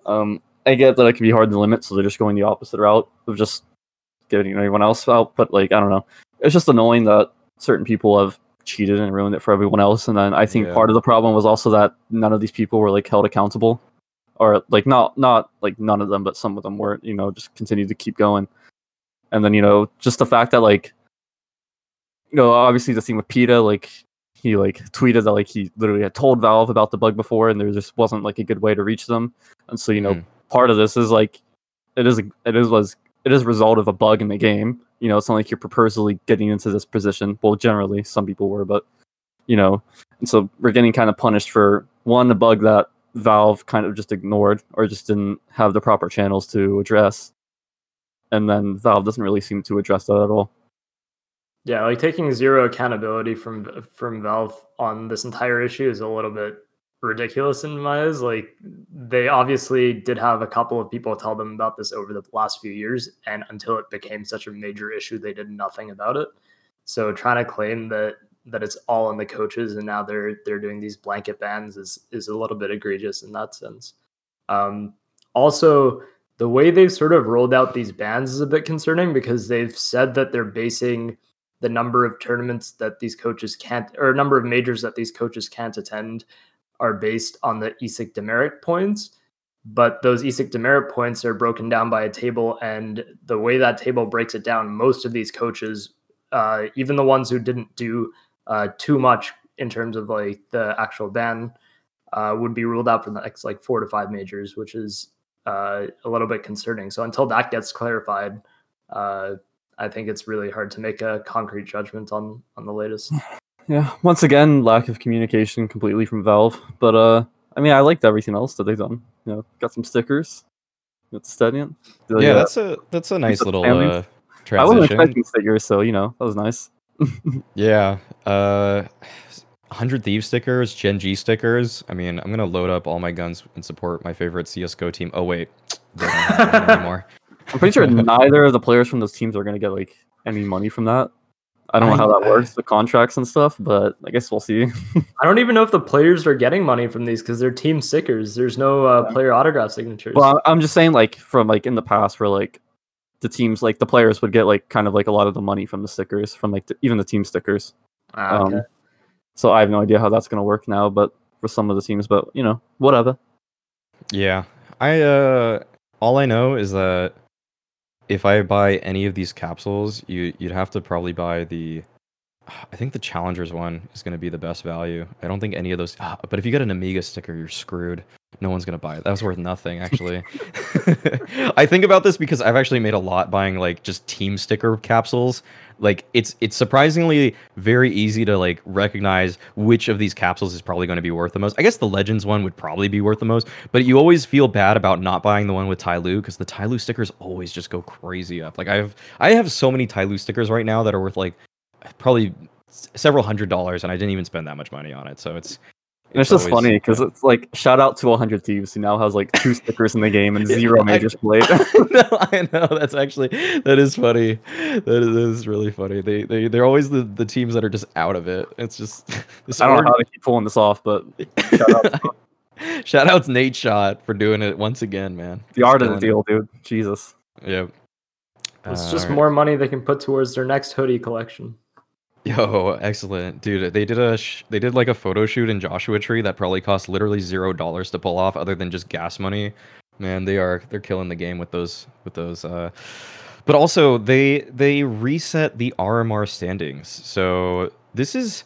Um, I get that it can be hard to limit, so they're just going the opposite route of just giving everyone else out, but like I don't know, it's just annoying that certain people have cheated and ruined it for everyone else. And then I think yeah. part of the problem was also that none of these people were like held accountable, or like not not like none of them, but some of them weren't. You know, just continued to keep going. And then you know, just the fact that like, you know, obviously the thing with PETA, like he like tweeted that like he literally had told Valve about the bug before, and there just wasn't like a good way to reach them. And so you know, mm. part of this is like it is it is was. It is a result of a bug in the game. You know, it's not like you're purposely getting into this position. Well, generally, some people were, but, you know. And so we're getting kind of punished for, one, a bug that Valve kind of just ignored or just didn't have the proper channels to address. And then Valve doesn't really seem to address that at all. Yeah, like taking zero accountability from from Valve on this entire issue is a little bit ridiculous in my eyes. Like they obviously did have a couple of people tell them about this over the last few years, and until it became such a major issue, they did nothing about it. So trying to claim that that it's all on the coaches and now they're they're doing these blanket bans is is a little bit egregious in that sense. Um, also, the way they've sort of rolled out these bans is a bit concerning because they've said that they're basing the number of tournaments that these coaches can't, or number of majors that these coaches can't attend, are based on the E S I C demerit points, but those E S I C demerit points are broken down by a table, and the way that table breaks it down, most of these coaches, uh, even the ones who didn't do uh, too much in terms of like the actual ban, uh, would be ruled out for the next like four to five majors, which is uh, a little bit concerning. So until that gets clarified, uh, I think it's really hard to make a concrete judgment on on the latest. Yeah, once again, lack of communication completely from Valve. But, uh, I mean, I liked everything else that they've done. You know, got some stickers. Got the Stadion. Did yeah, that's that? a that's a nice little uh, transition. I wasn't expecting stickers, so, you know, that was nice. yeah. Uh, one hundred Thieves stickers, Gen G stickers. I mean, I'm going to load up all my guns and support my favorite C S G O team. Oh, wait. They don't have one anymore. I'm pretty sure neither of the players from those teams are going to get, like, any money from that. I don't know how that works, the contracts and stuff, but I guess we'll see. I don't even know if the players are getting money from these because they're team stickers. There's no uh, yeah. player autograph signatures. Well, I'm just saying, like, from, like, in the past where, like, the teams, like, the players would get, like, kind of, like, a lot of the money from the stickers, from, like, the, even the team stickers. Ah, okay. Um, so I have no idea how that's going to work now, but for some of the teams, but, you know, whatever. Yeah. I, uh, all I know is that if I buy any of these capsules, you, you'd have to probably buy the... I think the Challengers one is going to be the best value. I don't think any of those... Ah, but if you get an Amiga sticker, you're screwed. No one's going to buy it. That's worth nothing, actually. I think about this because I've actually made a lot buying, like, just team sticker capsules. Like, it's it's surprisingly very easy to, like, recognize which of these capsules is probably going to be worth the most. I guess the Legends one would probably be worth the most, but you always feel bad about not buying the one with Ty Lue because the Ty Lue stickers always just go crazy up. Like, I have I have so many Ty Lue stickers right now that are worth, like, probably several hundred dollars, and I didn't even spend that much money on it. So it's and it's, it's just always funny because yeah. it's like shout out to one hundred Thieves who now has like two stickers in the game and zero majors played. No, I know that's actually that is funny. That is, that is really funny. They they they're always the, the teams that are just out of it. It's just it's I don't know how to keep pulling this off, but shout out. Shout out to Nate Shot for doing it once again, man. The art of the deal, dude. Jesus. Yep. It's uh, just right. more money they can put towards their next hoodie collection. Yo, excellent, dude. They did a sh- they did like a photo shoot in Joshua Tree that probably cost literally zero dollars to pull off, other than just gas money. Man, they are they're killing the game with those with those. Uh... But also, they they reset the R M R standings. So this is.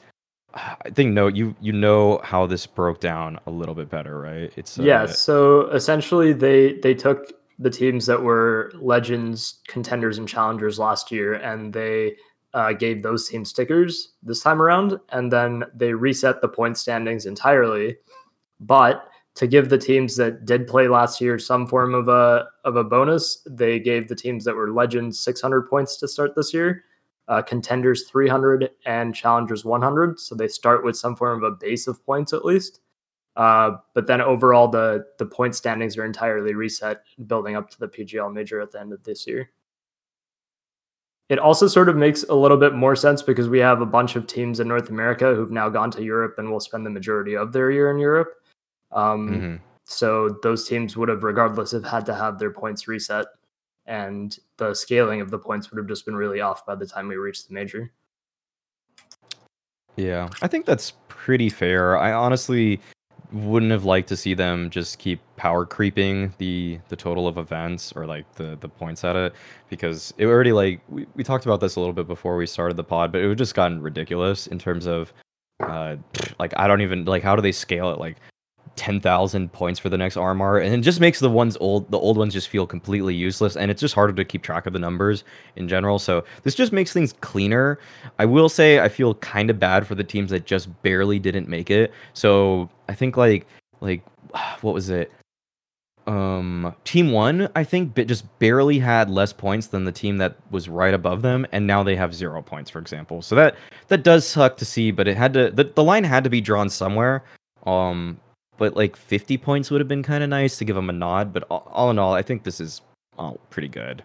I think no, you you know how this broke down a little bit better, right? It's uh, yeah. So essentially, they they took the teams that were legends, contenders, and challengers last year, and they uh, gave those team stickers this time around, and then they reset the point standings entirely. But to give the teams that did play last year some form of a of a bonus, they gave the teams that were legends six hundred points to start this year. Uh, contenders three hundred and challengers one hundred, so they start with some form of a base of points at least. Uh, but then overall, the the point standings are entirely reset, building up to the P G L Major at the end of this year. It also sort of makes a little bit more sense because we have a bunch of teams in North America who've now gone to Europe and will spend the majority of their year in Europe. Um, mm-hmm. So those teams would have, regardless, have had to have their points reset. And the scaling of the points would have just been really off by the time we reached the major. Yeah, I think that's pretty fair. I honestly wouldn't have liked to see them just keep power creeping the the total of events or like the, the points at it, because it already like we, we talked about this a little bit before we started the pod, but it would just gotten ridiculous in terms of uh, like I don't even like how do they scale it like. ten thousand points for the next R M R, and it just makes the ones old the old ones just feel completely useless, and it's just harder to keep track of the numbers in general. So this just makes things cleaner. I will say I feel kind of bad for the teams that just barely didn't make it. So I think like like what was it? Um, team one, I think, but just barely had less points than the team that was right above them, and now they have zero points, for example. So that that does suck to see, but it had to the, the line had to be drawn somewhere. Um. But like fifty points would have been kind of nice to give them a nod. But all, all in all, I think this is all pretty good.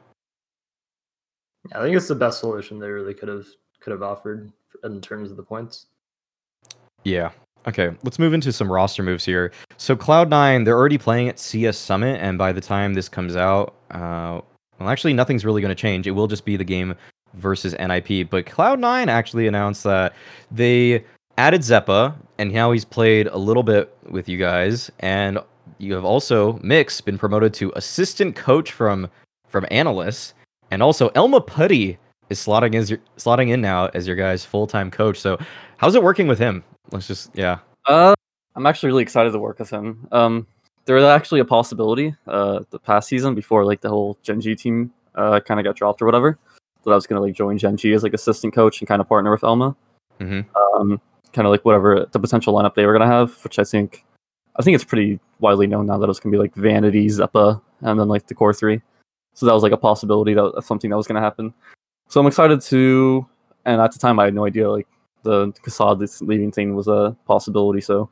Yeah, I think it's the best solution they really could have could have offered in terms of the points. Yeah. Okay. Let's move into some roster moves here. So Cloud nine, they're already playing at C S Summit, and by the time this comes out, uh, well, actually nothing's really going to change. It will just be the game versus N I P. But Cloud nine actually announced that they added Zeppa, and now he's played a little bit with you guys. And you have also, Mix, been promoted to assistant coach from from analysts. And also, Elma Putty is slotting as your, slotting in now as your guys' full-time coach. So how's it working with him? Let's just, yeah. Uh, I'm actually really excited to work with him. Um, there was actually a possibility uh, the past season before like the whole Gen G team uh, kind of got dropped or whatever, that I was going to like join Gen G as like assistant coach and kind of partner with Elma. Mm-hmm. Um, kind of like whatever the potential lineup they were going to have, which I think I think it's pretty widely known now that it's going to be like Vanity, Zeppa, and then like the core three. So that was like a possibility that was something that was going to happen. So I'm excited to, and at the time I had no idea like the Kasad leaving thing was a possibility. So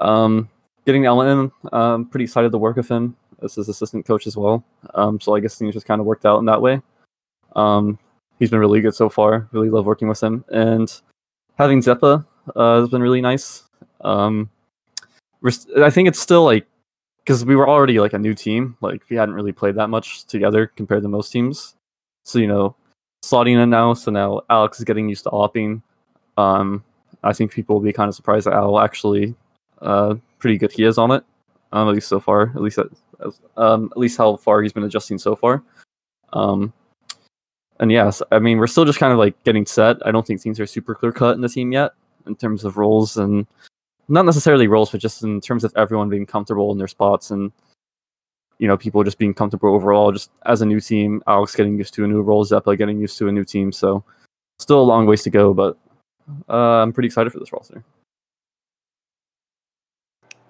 um, getting Ellen in, I'm pretty excited to work with him as his assistant coach as well. Um, so I guess things just kind of worked out in that way. Um, he's been really good so far. Really love working with him. And having Zeppa Uh, it's been really nice. Um, we're st- I think it's still like because we were already like a new team, like we hadn't really played that much together compared to most teams. So you know, slotting in now. So now Alex is getting used to opping. Um, I think people will be kind of surprised at how actually uh, pretty good he is on it. Um, at least so far. At least at, um, at least how far he's been adjusting so far. Um, and yes, I mean we're still just kind of like getting set. I don't think things are super clear cut in the team yet, in terms of roles, and not necessarily roles, but just in terms of everyone being comfortable in their spots, and you know, people just being comfortable overall, just as a new team. Alex getting used to a new role, Zeppa getting used to a new team. So still a long ways to go, but uh, I'm pretty excited for this roster.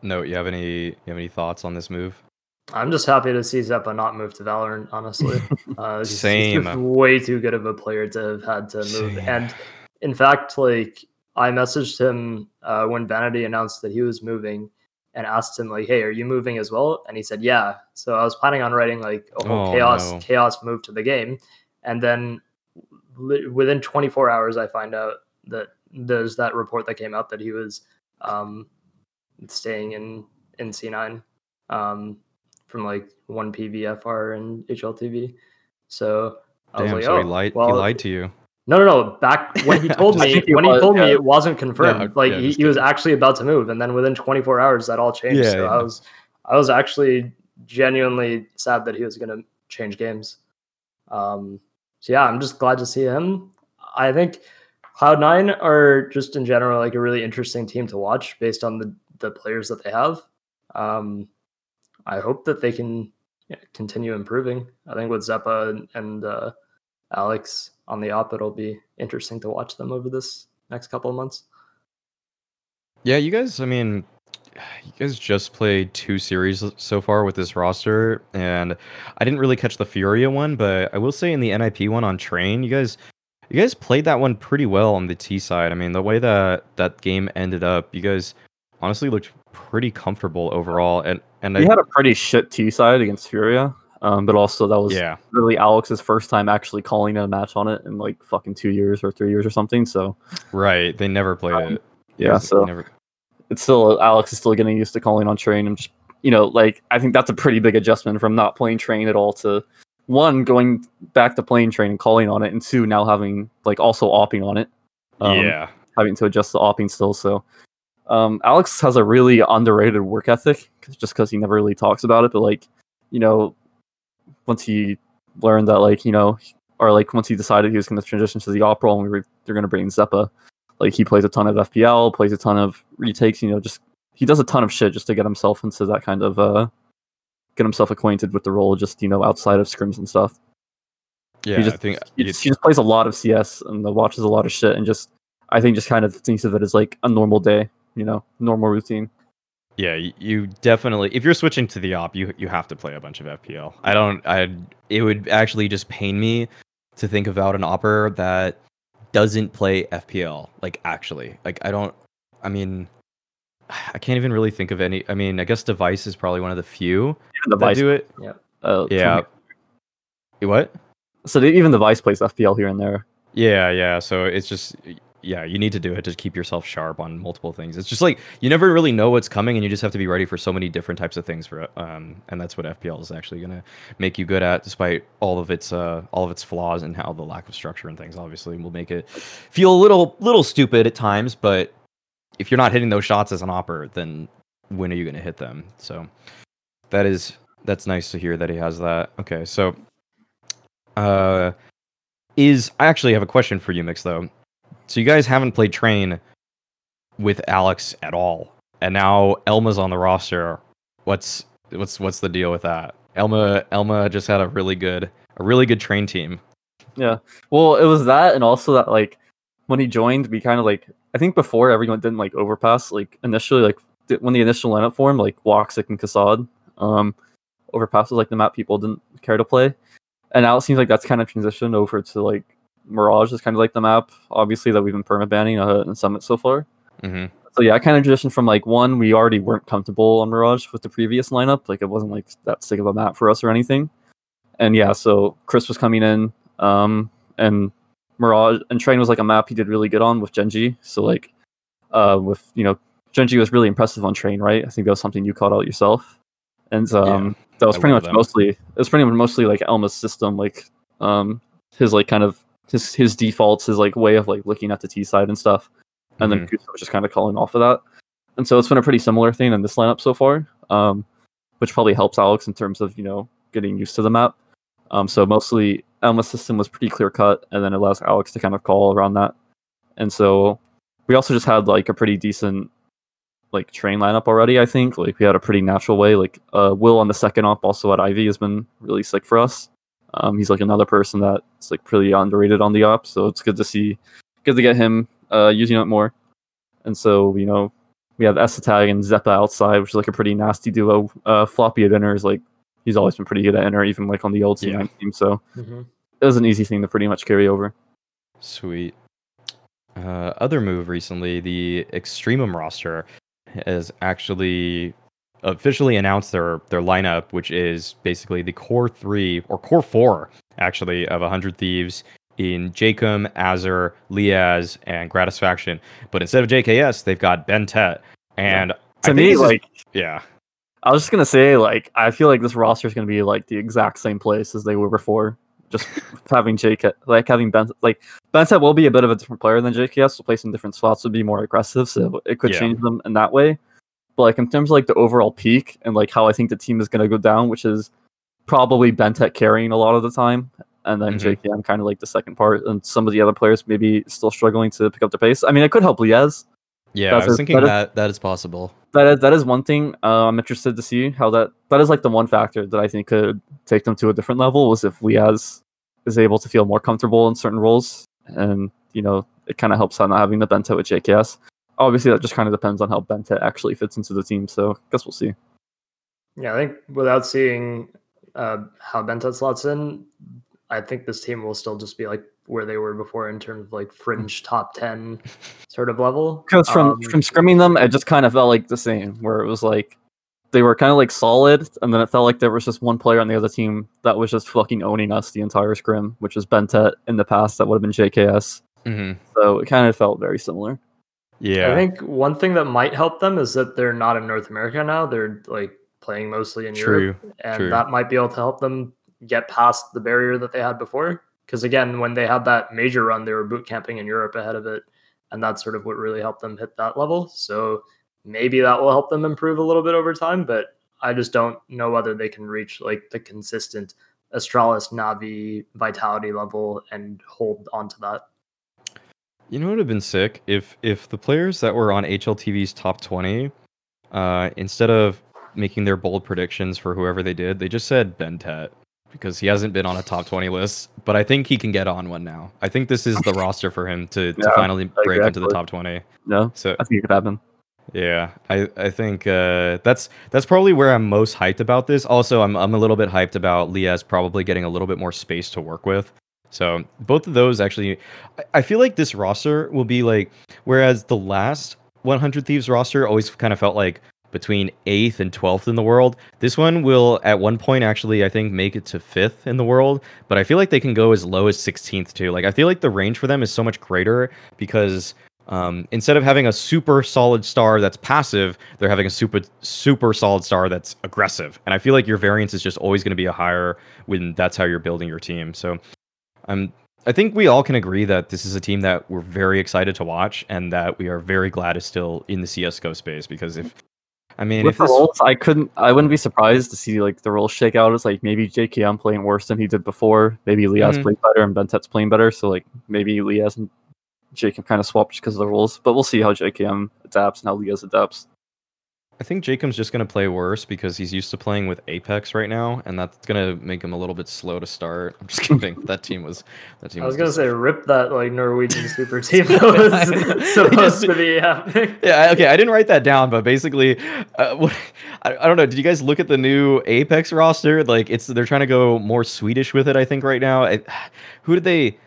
No, you have any you have any thoughts on this move? I'm just happy to see Zeppa not move to Valorant, honestly. Uh, Same. He's, he's way too good of a player to have had to move. Same. And in fact, like I messaged him uh, when Vanity announced that he was moving and asked him like, hey, are you moving as well? And he said, yeah. So I was planning on writing like a whole oh, chaos, no. chaos move to the game. And then li- within twenty-four hours, I find out that there's that report that came out that he was um, staying in, in C nine um, from like one P V F R and H L T V. So I Damn, was like, so oh, he lied, well, he lied to you. No, no, no. Back when he told me, when he told yeah. me it wasn't confirmed. Yeah, like yeah, he, he was actually about to move, and then within twenty-four hours, that all changed. Yeah, so yeah. I was, I was actually genuinely sad that he was going to change games. Um, so yeah, I'm just glad to see him. I think Cloud nine are just in general like a really interesting team to watch based on the the players that they have. Um, I hope that they can yeah, continue improving. I think with Zeppa and, and uh, Alex on the op, it'll be interesting to watch them over this next couple of months. Yeah, you guys, I mean, you guys just played two series so far with this roster, and I didn't really catch the Furia one, but I will say in the N I P one on Train, you guys you guys played that one pretty well on the T side. I mean, the way that that game ended up, you guys honestly looked pretty comfortable overall. And, and we I, had a pretty shit T side against Furia. Um, but also that was yeah. really Alex's first time actually calling a match on it in like fucking two years or three years or something. So right, they never played um, it. Yeah, so never... it's still Alex is still getting used to calling on Train, and just you know, like I think that's a pretty big adjustment from not playing Train at all to one going back to playing Train and calling on it, and two now having like also opping on it. Um, yeah, having to adjust the opping still. So um, Alex has a really underrated work ethic just because he never really talks about it, but like you know. Once he learned that, like, you know, or like once he decided he was going to transition to the op role and we were, they're going to bring in Zeppa, like he plays a ton of F P L, plays a ton of retakes, you know, just he does a ton of shit just to get himself into that kind of, uh, get himself acquainted with the role, just, you know, outside of scrims and stuff. Yeah, he just, I think he just, he just plays a lot of C S and watches a lot of shit and just, I think, just kind of thinks of it as like a normal day, you know, normal routine. Yeah, you definitely, if you're switching to the op, you you have to play a bunch of F P L. I don't, I it would actually just pain me to think about an opper that doesn't play F P L, like actually. Like, I don't, I mean, I can't even really think of any, I mean, I guess Device is probably one of the few yeah, that do it. Yeah. Uh, yeah. What? So even Device plays F P L here and there. Yeah, yeah, so it's just... Yeah, you need to do it to keep yourself sharp on multiple things. It's just like you never really know what's coming, and you just have to be ready for so many different types of things. For um, and that's what F P L is actually going to make you good at, despite all of its uh, all of its flaws and how the lack of structure and things obviously will make it feel a little little stupid at times. But if you're not hitting those shots as an opper, then when are you going to hit them? So that is that's nice to hear that he has that. Okay, so uh, is I actually have a question for you, Mix, though. So you guys haven't played Train with Alex at all, and now Elma's on the roster. What's what's what's the deal with that? Elma Elma just had a really good a really good Train team. Yeah, well, it was that, and also that like when he joined, we kind of like I think before everyone didn't like overpass like initially like when the initial lineup formed like Woxic and Kasad um, overpasses like the map people didn't care to play, and now it seems like that's kind of transitioned over to like. Mirage is kind of like the map, obviously, that we've been permabanning uh, in Summit so far. Mm-hmm. So yeah, I kind of transitioned from like one, we already weren't comfortable on Mirage with the previous lineup. Like it wasn't like that sick of a map for us or anything. And yeah, so Chris was coming in um, and Mirage and Train was like a map he did really good on with Genji. So like uh, with, you know, Genji was really impressive on Train, right? I think that was something you caught out yourself. And um, yeah, that was I pretty much them. mostly, it was pretty much mostly like Elma's system, like um, his like kind of His his defaults, his like way of like looking at the T side and stuff, and mm-hmm. then Kuso was just kind of calling off of that, and so it's been a pretty similar thing in this lineup so far, um, which probably helps Alex in terms of you know getting used to the map. Um, so mostly Elma's system was pretty clear cut, and then it allows Alex to kind of call around that, and so we also just had like a pretty decent like Train lineup already. I think like we had a pretty natural way. Like uh, Will on the second op also at Ivy has been really sick for us. Um, he's like another person that's like pretty underrated on the op, so it's good to see, good to get him uh, using it more. And so you know we have Esatag and Zeppa outside, which is like a pretty nasty duo. Uh, Floppy at Inner is like he's always been pretty good at Inner, even like on the old C nine yeah. team. So mm-hmm. it was an easy thing to pretty much carry over. Sweet. uh, other move recently, the Extremum roster has actually officially announced their their lineup, which is basically the core three or core four actually of one hundred Thieves in Jacom, Azir, Liaz, and Gratisfaction. But instead of J K S, they've got Ben Tet. And to I me, think like is, yeah, I was just gonna say, like, I feel like this roster is gonna be like the exact same place as they were before. Just having J K, like having Ben, like Ben Tet will be a bit of a different player than J K S. So placing different slots would be more aggressive, so it could yeah. change them in that way. But like in terms of like the overall peak and like how I think the team is gonna go down, which is probably Ben Tet carrying a lot of the time, and then mm-hmm. J K M kind of like the second part, and some of the other players maybe still struggling to pick up their pace. I mean, it could help Liaz. Yeah, That's I was a, thinking that, that is, that is possible. That is, that is one thing uh, I'm interested to see how that that is like the one factor that I think could take them to a different level, was if Liaz is able to feel more comfortable in certain roles, and you know it kind of helps out not having the Ben Tet with J K S. Obviously, that just kind of depends on how Ben Tet actually fits into the team. So I guess we'll see. Yeah, I think without seeing uh, how Ben Tet slots in, I think this team will still just be like where they were before in terms of like fringe top ten sort of level. Because from, um, from scrimming them, it just kind of felt like the same, where it was like they were kind of like solid, and then it felt like there was just one player on the other team that was just fucking owning us the entire scrim, which was Ben Tet in the past. That would have been J K S. Mm-hmm. So it kind of felt very similar. Yeah. I think one thing that might help them is that they're not in North America now. They're like playing mostly in True. Europe, and True. That might be able to help them get past the barrier that they had before. Because again, when they had that major run, they were boot camping in Europe ahead of it, and that's sort of what really helped them hit that level. So maybe that will help them improve a little bit over time, but I just don't know whether they can reach like the consistent Astralis, Navi, Vitality level and hold onto that. You know what would have been sick? If if the players that were on H L T V's top twenty, uh, instead of making their bold predictions for whoever they did, they just said Ben Tet, because he hasn't been on a top twenty list, but I think he can get on one now. I think this is the roster for him to, to yeah, finally break exactly. into the top twenty. No, so, I think it could happen. Yeah, I, I think uh, that's that's probably where I'm most hyped about this. Also, I'm I'm a little bit hyped about Liaz probably getting a little bit more space to work with. So both of those actually, I, I feel like this roster will be like, whereas the last one hundred Thieves roster always kind of felt like between eighth and twelfth in the world, this one will at one point actually I think make it to fifth in the world, but I feel like they can go as low as sixteenth too. Like I feel like the range for them is so much greater, because um instead of having a super solid star that's passive, they're having a super super solid star that's aggressive, and I feel like your variance is just always going to be a higher when that's how you're building your team. So i'm um, I think we all can agree that this is a team that we're very excited to watch, and that we are very glad is still in the C S G O space, because if I mean, with if the this... roles, I couldn't, I wouldn't be surprised to see like the roles shake out. It's like maybe J K M playing worse than he did before. Maybe Liaz mm-hmm. playing better and Ben Tet's playing better. So like maybe Liaz and J K M kind of swap just because of the roles. But we'll see how J K M adapts and how Liaz adapts. I think J K M's just going to play worse because he's used to playing with Apex right now, and that's going to make him a little bit slow to start. I'm just kidding. That team was. That team. I was, was going to say rip that like Norwegian super team that was supposed just, to be happening. Yeah. Okay. I didn't write that down, but basically, uh, what, I, I don't know. Did you guys look at the new Apex roster? Like, it's they're trying to go more Swedish with it, I think, right now. I, who did they?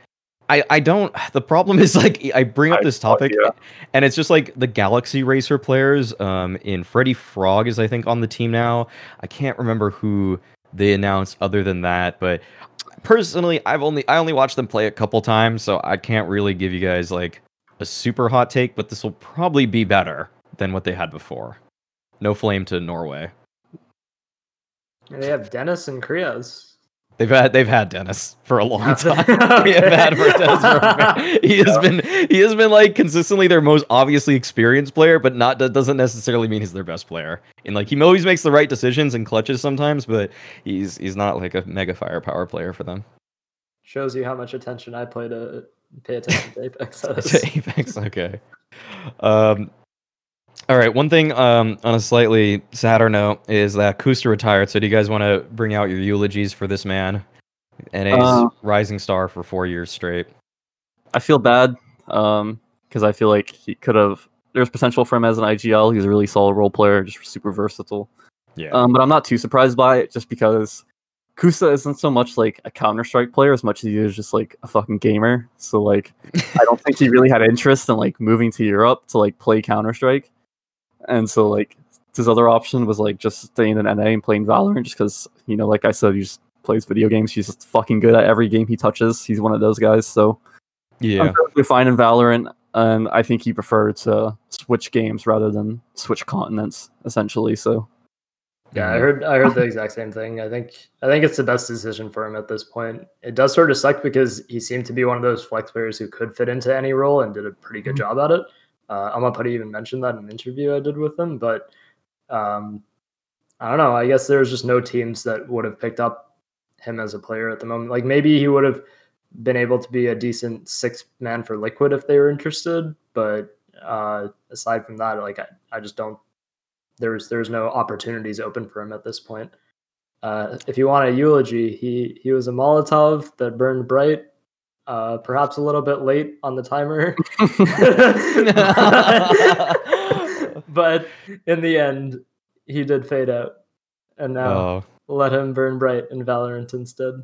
I, I don't. The problem is like I bring up this topic, oh, yeah. and it's just like the Galaxy Racer players. Um, in Freddy Frog is I think on the team now. I can't remember who they announced other than that. But personally, I've only I only watched them play a couple times, so I can't really give you guys like a super hot take. But this will probably be better than what they had before. No flame to Norway. They have Dennis and Krios. They've had they've had Dennis for a long time. okay. We have had for Dennis for a he has yeah. been he has been like consistently their most obviously experienced player, but not that doesn't necessarily mean he's their best player. And like he always makes the right decisions and clutches sometimes, but he's he's not like a mega firepower player for them. Shows you how much attention I play to pay attention to Apex. to Apex, okay. Um, all right, one thing um, on a slightly sadder note is that Kusta retired, so do you guys want to bring out your eulogies for this man? N A's uh, rising star for four years straight. I feel bad, because um, I feel like he could have... There's potential for him as an I G L. He's a really solid role player, just super versatile. Yeah. Um, but I'm not too surprised by it, just because Kusa isn't so much like a Counter-Strike player as much as he is just like a fucking gamer. So like, I don't think he really had interest in like moving to Europe to like play Counter-Strike. And so like his other option was like just staying in N A and playing Valorant, just because, you know, like I said, he just plays video games. He's just fucking good at every game he touches. He's one of those guys. So yeah, I'm perfectly fine in Valorant, and I think he preferred to switch games rather than switch continents, essentially. So. Yeah, I heard I heard the exact same thing. I think I think it's the best decision for him at this point. It does sort of suck because he seemed to be one of those flex players who could fit into any role and did a pretty good mm-hmm. job at it. Uh, Elma Putty even mentioned that in an interview I did with him, but um, I don't know. I guess there's just no teams that would have picked up him as a player at the moment. Like maybe he would have been able to be a decent sixth man for Liquid if they were interested, but uh, aside from that, like I, I just don't. There's there's no opportunities open for him at this point. Uh, if you want a eulogy, he he was a Molotov that burned bright, uh, perhaps a little bit late on the timer. But in the end, he did fade out. And now oh. let him burn bright in Valorant instead.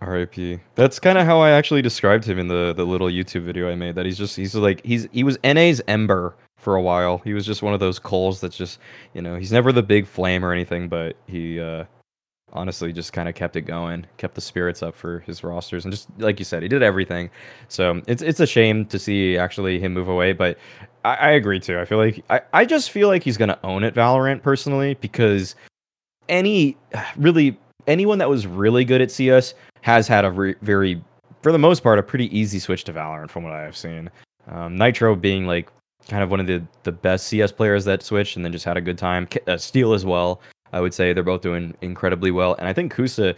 R I P. That's kind of how I actually described him in the, the little YouTube video I made. That he's just he's like he's he was N A's Ember for a while. He was just one of those coals that's just, you know, he's never the big flame or anything, but he uh, honestly just kind of kept it going, kept the spirits up for his rosters, and just like you said, he did everything. So it's it's a shame to see actually him move away, but I, I agree too. I feel like I, I just feel like he's gonna own it Valorant personally, because any really anyone that was really good at C S has had a re- very, for the most part, a pretty easy switch to Valorant from what I have seen. Um, Nitro being like kind of one of the, the best C S players that switched and then just had a good time. Uh, Steel as well, I would say. They're both doing incredibly well. And I think Kusa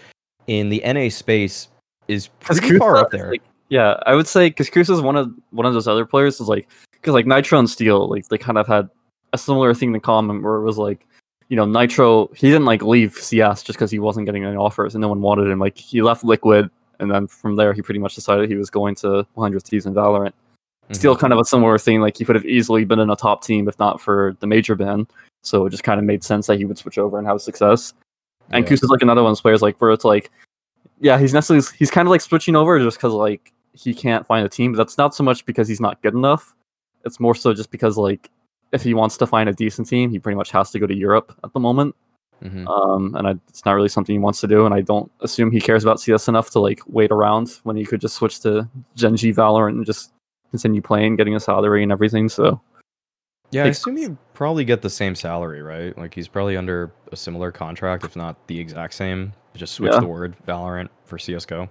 in the N A space is pretty Kusa, far up there. Like, yeah, I would say because Kusa is one of, one of those other players. Is like Because like Nitro and Steel, like they kind of had a similar thing in common where it was like, you know, Nitro, he didn't like leave C S just because he wasn't getting any offers and no one wanted him. Like he left Liquid, and then from there he pretty much decided he was going to one hundred teams in Valorant. Mm-hmm. Still kind of a similar thing. Like he could have easily been in a top team if not for the major ban. So it just kind of made sense that he would switch over and have success. Yeah. And Kusa's like another one of those players like where it's like, yeah, he's necessarily he's kind of like switching over just because like he can't find a team. But that's not so much because he's not good enough. It's more so just because like, if he wants to find a decent team, he pretty much has to go to Europe at the moment. Mm-hmm. Um, and I, it's not really something he wants to do. And I don't assume he cares about C S enough to like wait around when he could just switch to Gen G Valorant and just continue playing, getting a salary and everything. So yeah, I assume you probably get the same salary, right? Like he's probably under a similar contract, if not the exact same. Just switch yeah. the word Valorant for C S G O.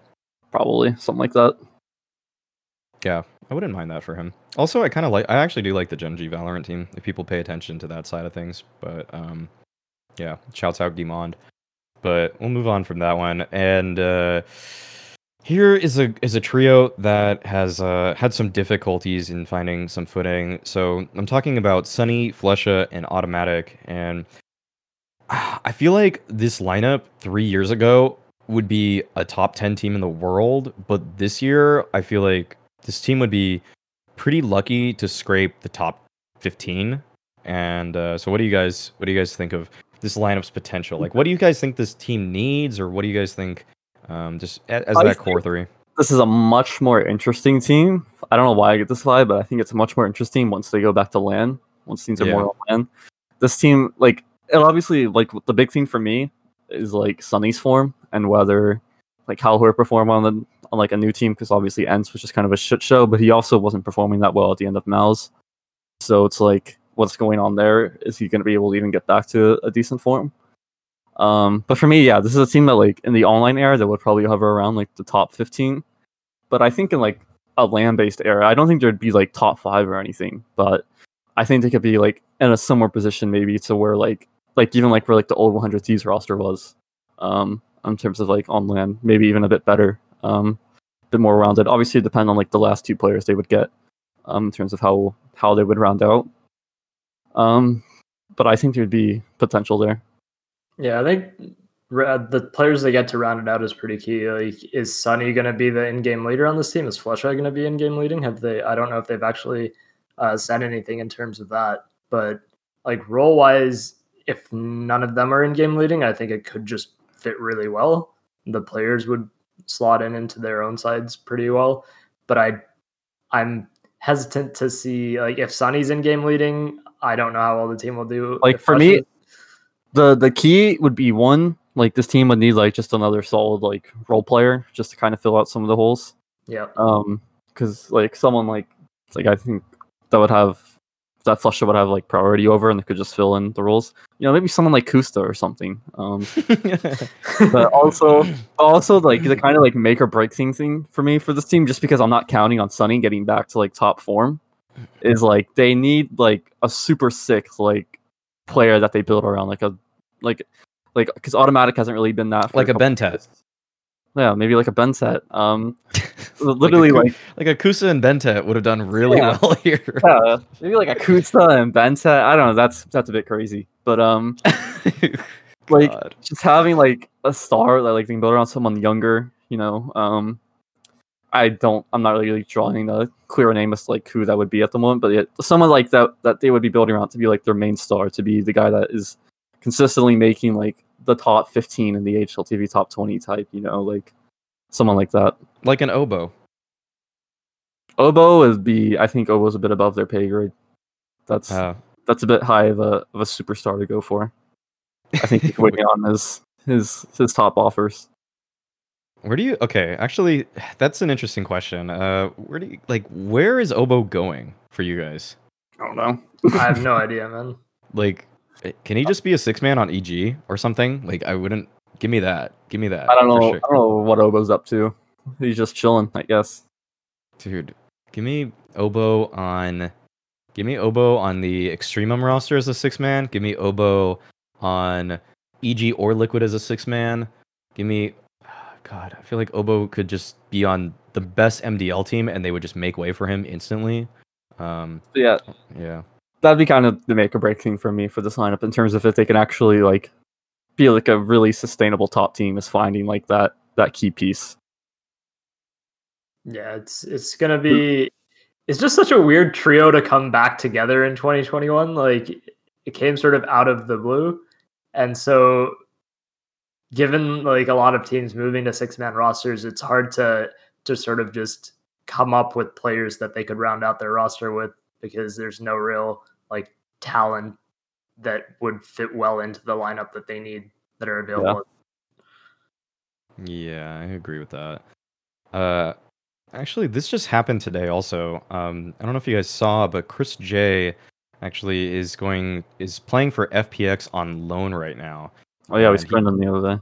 Probably something like that. Yeah, I wouldn't mind that for him. Also, I kind of like, I actually do like the Gen G Valorant team, if people pay attention to that side of things. But um, yeah, shouts out Guimond. But we'll move on from that one. And uh, here is a is a trio that has uh, had some difficulties in finding some footing. So I'm talking about Sunny, Flesha, and Automatic. And I feel like this lineup three years ago would be a top ten team in the world. But this year, I feel like this team would be pretty lucky to scrape the top fifteen. And uh, so what do you guys what do you guys think of this lineup's potential? Like, what do you guys think this team needs, or what do you guys think um, just as, as that core three? This is a much more interesting team. I don't know why I get this vibe, but I think it's much more interesting once they go back to LAN, once teams are yeah. more on LAN. This team, like, it obviously, like, the big thing for me is, like, Sunny's form and whether, like, how he'll perform on the on like a new team, because obviously Ents was just kind of a shit show, but he also wasn't performing that well at the end of Mal's. So it's like, what's going on there? Is he going to be able to even get back to a decent form? Um, but for me, yeah, this is a team that like in the online era that would probably hover around like the top fifteen. But I think in like a LAN-based era, I don't think there'd be like top five or anything. But I think they could be like in a similar position maybe to where like like even like where like the old one hundred Thieves roster was. Um, in terms of like on LAN, maybe even a bit better, um, a bit more rounded. Obviously, it depends on like the last two players they would get, um, in terms of how how they would round out. Um, but I think there would be potential there. Yeah, I think uh, the players they get to round it out is pretty key. Like, is Sunny going to be the in-game leader on this team? Is Flesha going to be in-game leading? Have they? I don't know if they've actually uh, said anything in terms of that. But like role-wise, if none of them are in-game leading, I think it could just fit really well. the players would slot in into their own sides pretty well. But I, I'm hesitant to see, like, if Sunny's in game leading, I don't know how well the team will do. Like, for me, is. the the key would be one, like, this team would need, like, just another solid, like, role player just to kind of fill out some of the holes. Yeah. Um, because, like, someone like, like, I think that would have, that Flusher would have, like, priority over, and they could just fill in the roles. You know, maybe someone like Kusta or something. Um, but also, also like, the kind of, like, make or break thing, thing for me for this team, just because I'm not counting on Sunny getting back to, like, top form, is, like, they need, like, a super sick, like, player that they build around, like, a, like, like, because Automatic hasn't really been that. For like a, a Bentet. Yeah, maybe like a Bentet. Um, literally like a, like, like Akusa and Bentet would have done really yeah. well here. Yeah, maybe like Akusa and Bentet. I don't know. That's that's a bit crazy, but um, like just having like a star that like they can build around someone younger. You know, um, I don't. I'm not really drawing a clear name as like who that would be at the moment, but it, someone like that that they would be building around to be like their main star, to be the guy that is consistently making like the top fifteen in the H L T V top twenty type, you know, like someone like that. Like an Oboe. Oboe would be, I think Oboe's a bit above their pay grade. That's uh, that's a bit high of a of a superstar to go for. I think he could wait on his, his his top offers. Where do you okay, actually that's an interesting question. Uh where do you like where is Oboe going for you guys? I don't know. I have no idea, man. Like Can he just be a six man on E G or something? Like, I wouldn't give me that. Give me that. I don't know. Sure. I don't know what Oboe's up to. He's just chilling, I guess. Dude, give me Oboe on. Give me Oboe on the Extremum roster as a six man. Give me Oboe on E G or Liquid as a six man. Give me. Oh God, I feel like Oboe could just be on the best M D L team and they would just make way for him instantly. Um, yeah. Yeah. That'd be kind of the make or break thing for me for this lineup in terms of if they can actually like be like a really sustainable top team, is finding like that that key piece. Yeah, it's it's gonna be it's just such a weird trio to come back together in twenty twenty-one. Like it came sort of out of the blue, and so given like a lot of teams moving to six man rosters, it's hard to to sort of just come up with players that they could round out their roster with, because there's no real like talent that would fit well into the lineup that they need that are available. Yeah, yeah, I agree with that. Uh, actually, this just happened today also. Um, I don't know if you guys saw, but Chris J actually is going is playing for F P X on loan right now. Oh yeah, we screened him the other day.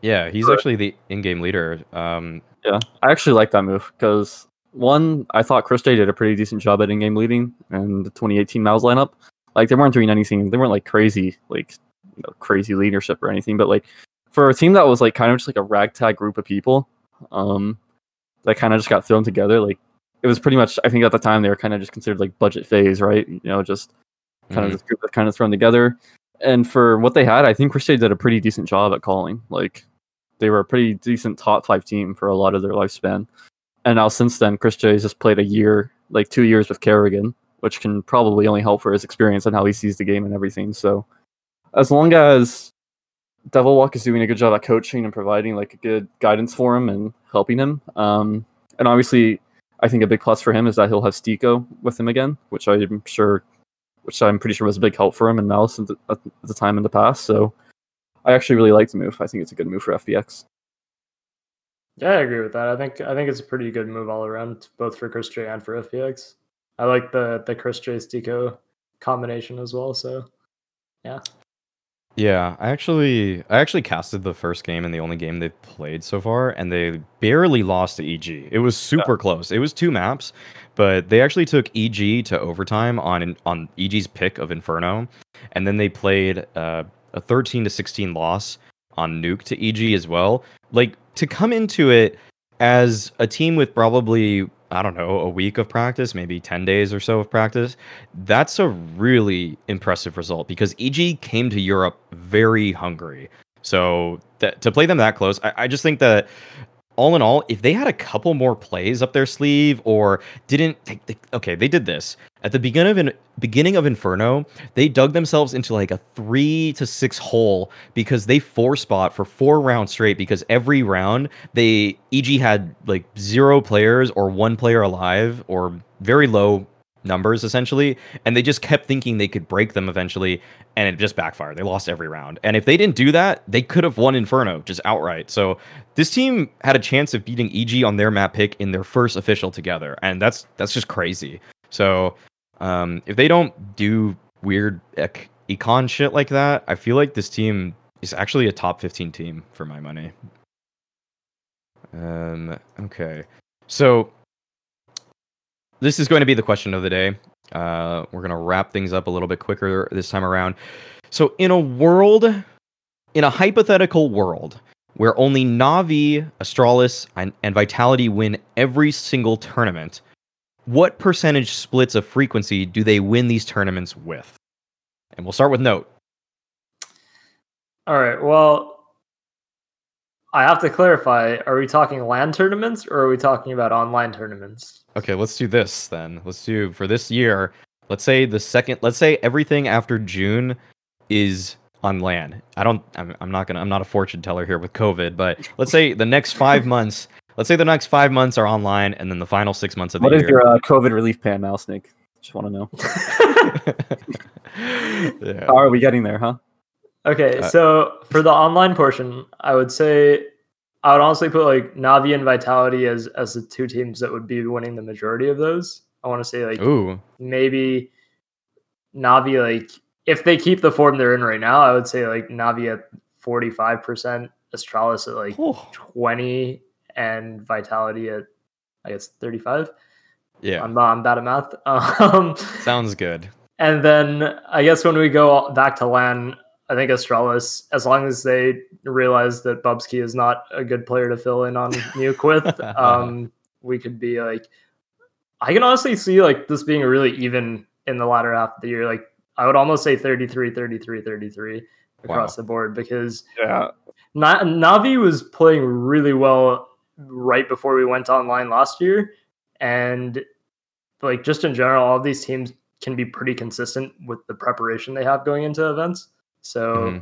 Yeah, he's Correct. actually the in-game leader. Um, yeah, I actually like that move because one, I thought Chris J did a pretty decent job at in-game leading and the twenty eighteen Mouse lineup. Like they weren't doing anything, they weren't like crazy, like you know, crazy leadership or anything. But like for a team that was like kind of just like a ragtag group of people, um, that kind of just got thrown together. Like it was pretty much, I think at the time they were kind of just considered like budget phase, right? You know, just kind mm-hmm. of this group that kind of thrown together. And for what they had, I think Chris J did a pretty decent job at calling. Like they were a pretty decent top five team for a lot of their lifespan. And now since then, Chris J has just played a year, like two years with Kerrigan, which can probably only help for his experience and how he sees the game and everything. So as long as Devil Walk is doing a good job at coaching and providing like a good guidance for him and helping him. Um, and obviously, I think a big plus for him is that he'll have Stico with him again, which I'm sure, which I'm pretty sure was a big help for him and Malice at the, at the time in the past. So I actually really like the move. I think it's a good move for F B X. Yeah, I agree with that. I think I think it's a pretty good move all around, both for Chris J and for F P X. I like the the Chris J Stico combination as well. So, yeah. Yeah, I actually I actually casted the first game and the only game they've played so far, and they barely lost to E G. It was super yeah. close. It was two maps, but they actually took E G to overtime on on E G's pick of Inferno, and then they played uh, a thirteen to sixteen loss on Nuke to E G as well. Like, to come into it as a team with probably, I don't know, a week of practice, maybe ten days or so of practice, that's a really impressive result because E G came to Europe very hungry. So that, to play them that close, I, I just think that all in all, if they had a couple more plays up their sleeve or didn't... They, they, okay, they did this. At the beginning of, in, beginning of Inferno, they dug themselves into like a three to six hole because they four spot for four rounds straight because every round, they E G had like zero players or one player alive or very low numbers essentially, and they just kept thinking they could break them eventually, and it just backfired. They lost every round, and if they didn't do that, they could have won Inferno just outright. So this team had a chance of beating E G on their map pick in their first official together, and that's that's just crazy. So um if they don't do weird ec- econ shit like that, I feel like this team is actually a top fifteen team for my money. Um okay, so this is going to be the question of the day. Uh, we're going to wrap things up a little bit quicker this time around. So in a world, in a hypothetical world, where only Navi, Astralis, and, and Vitality win every single tournament, what percentage splits of frequency do they win these tournaments with? And we'll start with Note. All right, well, I have to clarify, are we talking LAN tournaments or are we talking about online tournaments? Okay, let's do this then. Let's do for this year. Let's say the second. Let's say everything after June is on LAN. I don't. I'm, I'm not gonna. I'm not a fortune teller here with COVID. But let's say the next five months. Let's say the next five months are online, and then the final six months of the year. What is your uh, COVID relief plan now, Snake? Just want to know. Yeah. How are we getting there, huh? Okay, uh, so for the online portion, I would say. I would honestly put like Navi and Vitality as as the two teams that would be winning the majority of those. I want to say like Ooh. Maybe Navi, like if they keep the form they're in right now, I would say like Navi at forty-five percent, Astralis at like Ooh. twenty, and Vitality at I guess thirty-five. Yeah, I'm, I'm bad at math. Um, Sounds good. And then I guess when we go back to LAN. I think Astralis, as long as they realize that Bubsky is not a good player to fill in on Nuke with, um, we could be like, I can honestly see like this being really even in the latter half of the year. Like I would almost say thirty-three, thirty-three, thirty-three across wow. the board because yeah. Na- Navi was playing really well right before we went online last year. And like just in general, all of these teams can be pretty consistent with the preparation they have going into events. So mm-hmm.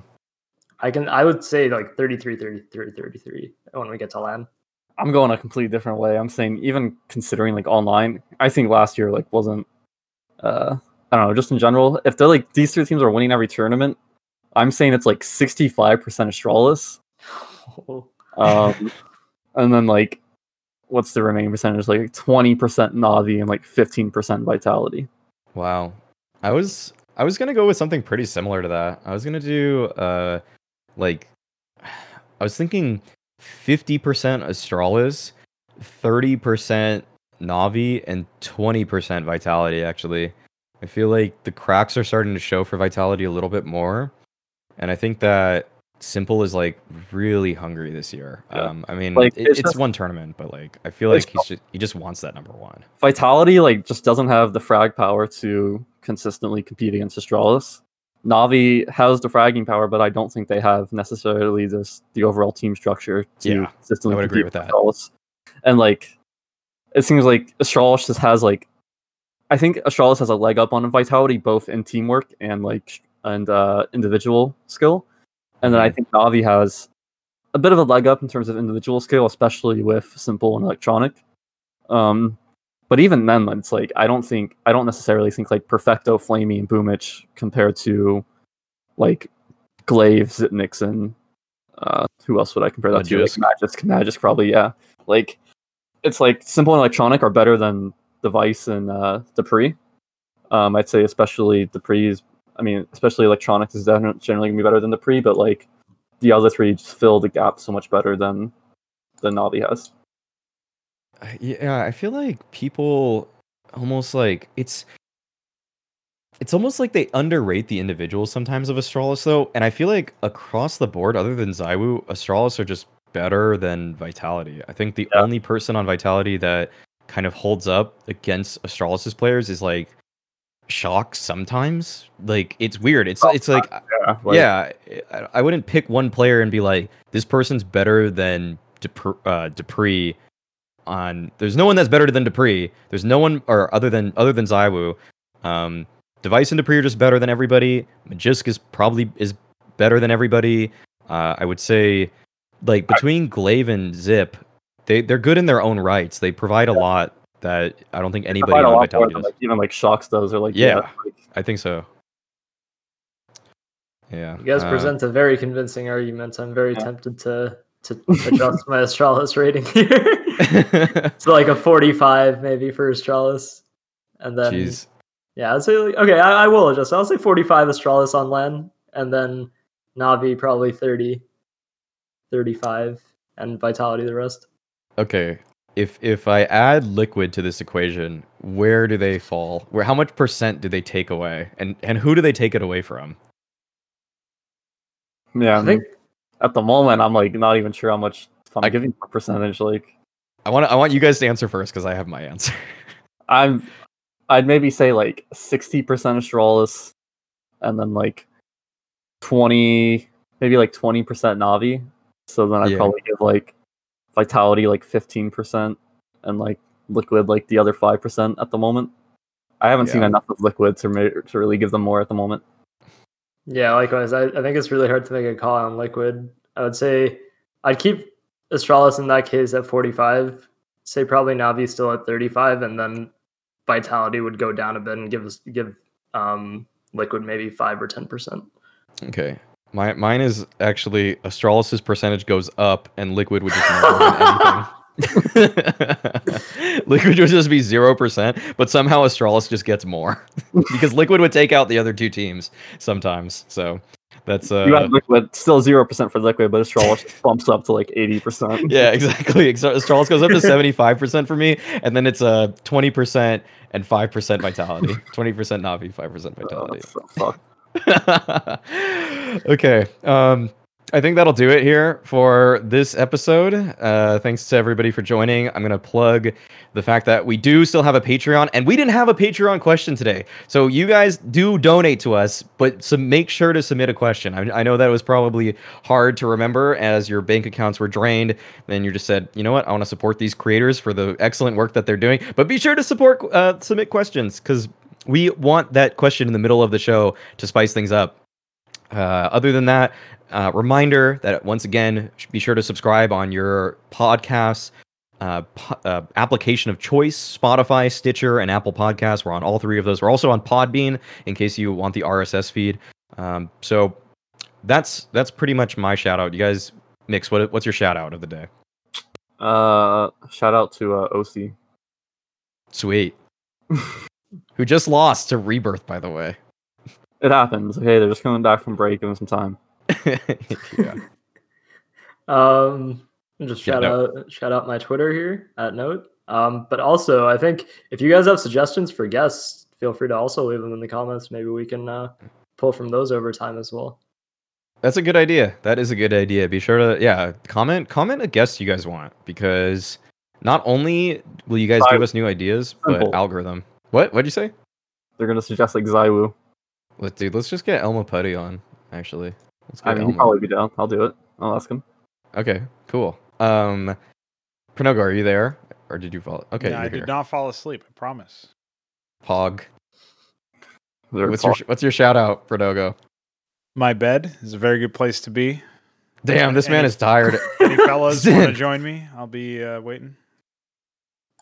I can I would say like thirty-three, thirty-three, thirty-three when we get to LAN. I'm going a completely different way. I'm saying even considering like online, I think last year like wasn't uh I don't know, just in general, if they're like these three teams are winning every tournament, I'm saying it's like sixty-five percent Astralis. Oh. Um and then like what's the remaining percentage? Like twenty percent Navi and like fifteen percent Vitality. Wow. I was I was going to go with something pretty similar to that. I was going to do, uh, like, I was thinking fifty percent Astralis, thirty percent Navi, and twenty percent Vitality, actually. I feel like the cracks are starting to show for Vitality a little bit more. And I think that Simple is, like, really hungry this year. Yeah. Um, I mean, like, it, it's, it's just one tournament, but, like, I feel like he's just, he just wants that number one. Vitality, like, just doesn't have the frag power to consistently compete against Astralis. Navi has the fragging power, but I don't think they have necessarily this the overall team structure to yeah, consistently I would compete agree with that. Astralis. And like it seems like Astralis just has like I think Astralis has a leg up on Vitality both in teamwork and like and uh individual skill. And then I think Navi has a bit of a leg up in terms of individual skill, especially with Simple and Electronic. Um But even then, it's like I don't think I don't necessarily think like Perfecto, Flamie, and BoomBitch compared to like Glaive, Zipnix, and uh, who else would I compare that Magisk. to? Like Magisk, Magisk probably, yeah. Like it's like Simple and Electronic are better than Device and uh, Dupree. Um, I'd say especially Dupree's. I mean, especially Electronics is definitely generally gonna be better than Dupree, but like the other three just fill the gap so much better than than Navi has. Yeah, I feel like people almost like it's it's almost like they underrate the individuals sometimes of Astralis though, and I feel like across the board, other than Zywoo, Astralis are just better than Vitality. I think the yeah. only person on Vitality that kind of holds up against Astralis's players is like Shox sometimes. Like it's weird. It's oh, it's like yeah, like, yeah I, I wouldn't pick one player and be like this person's better than Dupre, uh, Dupree on. There's no one that's better than Dupree. There's no one or other than other than Zywoo. Um, Device and Dupree are just better than everybody. Majisk is probably is better than everybody. Uh, I would say, like between Glaive and Zip, they they're good in their own rights. They provide a lot that I don't think anybody in Vitality does. Like, even like Shox does, or like yeah, yeah like, I think so. Yeah, you guys uh, present a very convincing argument. I'm very yeah. tempted to to adjust my Astralis rating here to so like a forty-five maybe for Astralis, and then Jeez. yeah, I'd say like, okay, I, I will adjust. I'll say forty-five Astralis on LAN, and then Navi probably thirty, thirty-five, and Vitality the rest. Okay, if if I add Liquid to this equation, where do they fall? Where how much percent do they take away, and and who do they take it away from? Yeah, I, I mean, think at the moment I'm like not even sure how much I'm I, giving for percentage. Like, I want I want you guys to answer first because I have my answer. I'm I'd maybe say like sixty percent Astralis, and then like twenty, maybe like twenty percent Navi. So then I'd yeah. probably give like Vitality like fifteen percent, and like Liquid like the other five percent at the moment. I haven't yeah. seen enough of Liquid to to really give them more at the moment. Yeah, likewise. I, I think it's really hard to make a call on Liquid. I would say I'd keep Astralis in that case at forty-five. Say probably Navi still at thirty-five, and then Vitality would go down a bit and give us give um, Liquid maybe five or ten percent. Okay, my mine is actually Astralis's percentage goes up, and Liquid would just not win anything. Liquid would just be zero percent, but somehow Astralis just gets more. Because Liquid would take out the other two teams sometimes, so that's uh. You have Liquid still zero percent for Liquid, but Astralis bumps up to like eighty percent. Yeah, exactly. Astralis goes up to seventy-five percent for me, and then it's a uh, twenty percent and five percent Vitality, twenty percent Navi, five percent Vitality. Oh, fuck. Okay, um, I think that'll do it here for this episode. Uh, thanks to everybody for joining. I'm going to plug the fact that we do still have a Patreon, and we didn't have a Patreon question today. So you guys do donate to us, but so make sure to submit a question. I, I know that was probably hard to remember as your bank accounts were drained. Then you just said, you know what? I want to support these creators for the excellent work that they're doing. But be sure to support uh, submit questions, because we want that question in the middle of the show to spice things up. Uh, other than that, uh, reminder that once again, be sure to subscribe on your podcast uh, po- uh, application of choice, Spotify, Stitcher, and Apple Podcasts. We're on all three of those. We're also on Podbean in case you want the R S S feed. Um, so that's that's pretty much my shout out. You guys, Mix, what, what's your shout out of the day? Uh, shout out to uh, O C. Sweet. Who just lost to Rebirth, by the way. It happens. Okay, they're just coming back from break. Give them some time. yeah. Um, just shout yeah, no. out, shout out my Twitter here at Note. Um, but also, I think if you guys have suggestions for guests, feel free to also leave them in the comments. Maybe we can uh, pull from those over time as well. That's a good idea. That is a good idea. Be sure to yeah comment comment a guest you guys want, because not only will you guys Five. give us new ideas, Simple. but algorithm. What? What'd you say? They're gonna suggest like Zywoo. Let's dude, let's just get Elma Putty on. Actually, let's get I mean, Elma. He'll probably be down. I'll do it. I'll ask him. Okay, cool. Um, Pranoga, are you there, or did you fall? Okay, yeah, you're I did here. Not fall asleep. I promise. Pog. What's pog. your What's your shout out, Pranoga? My bed is a very good place to be. Damn, this any, man is tired. Any fellas want to join me? I'll be uh, waiting.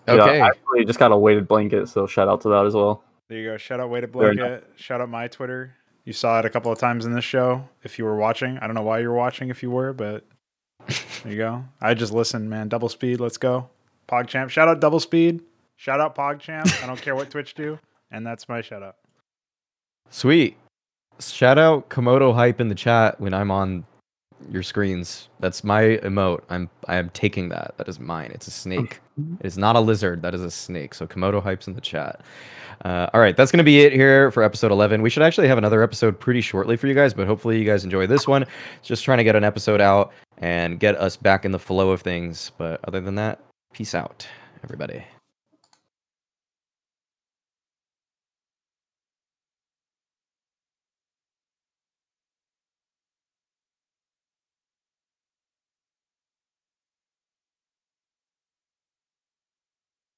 Okay. Yeah, I actually just got a weighted blanket, so shout out to that as well. There you go. Shout out weighted blanket. Shout out my Twitter. You saw it a couple of times in this show if you were watching. I don't know why you were watching if you were, but there you go. I just listened, man. Double Speed. Let's go. PogChamp. Shout out Double Speed. Shout out PogChamp. I don't care what Twitch do. And that's my shout out. Sweet. Shout out Komodo Hype in the chat when I'm on your screens. That's my emote. I'm I am taking that. That is mine. It's a snake. It is not a lizard. That is a snake. So Komodo Hype's in the chat. Uh, all right, that's going to be it here for episode eleven. We should actually have another episode pretty shortly for you guys, but hopefully you guys enjoy this one. Just trying to get an episode out and get us back in the flow of things. But other than that, peace out, everybody.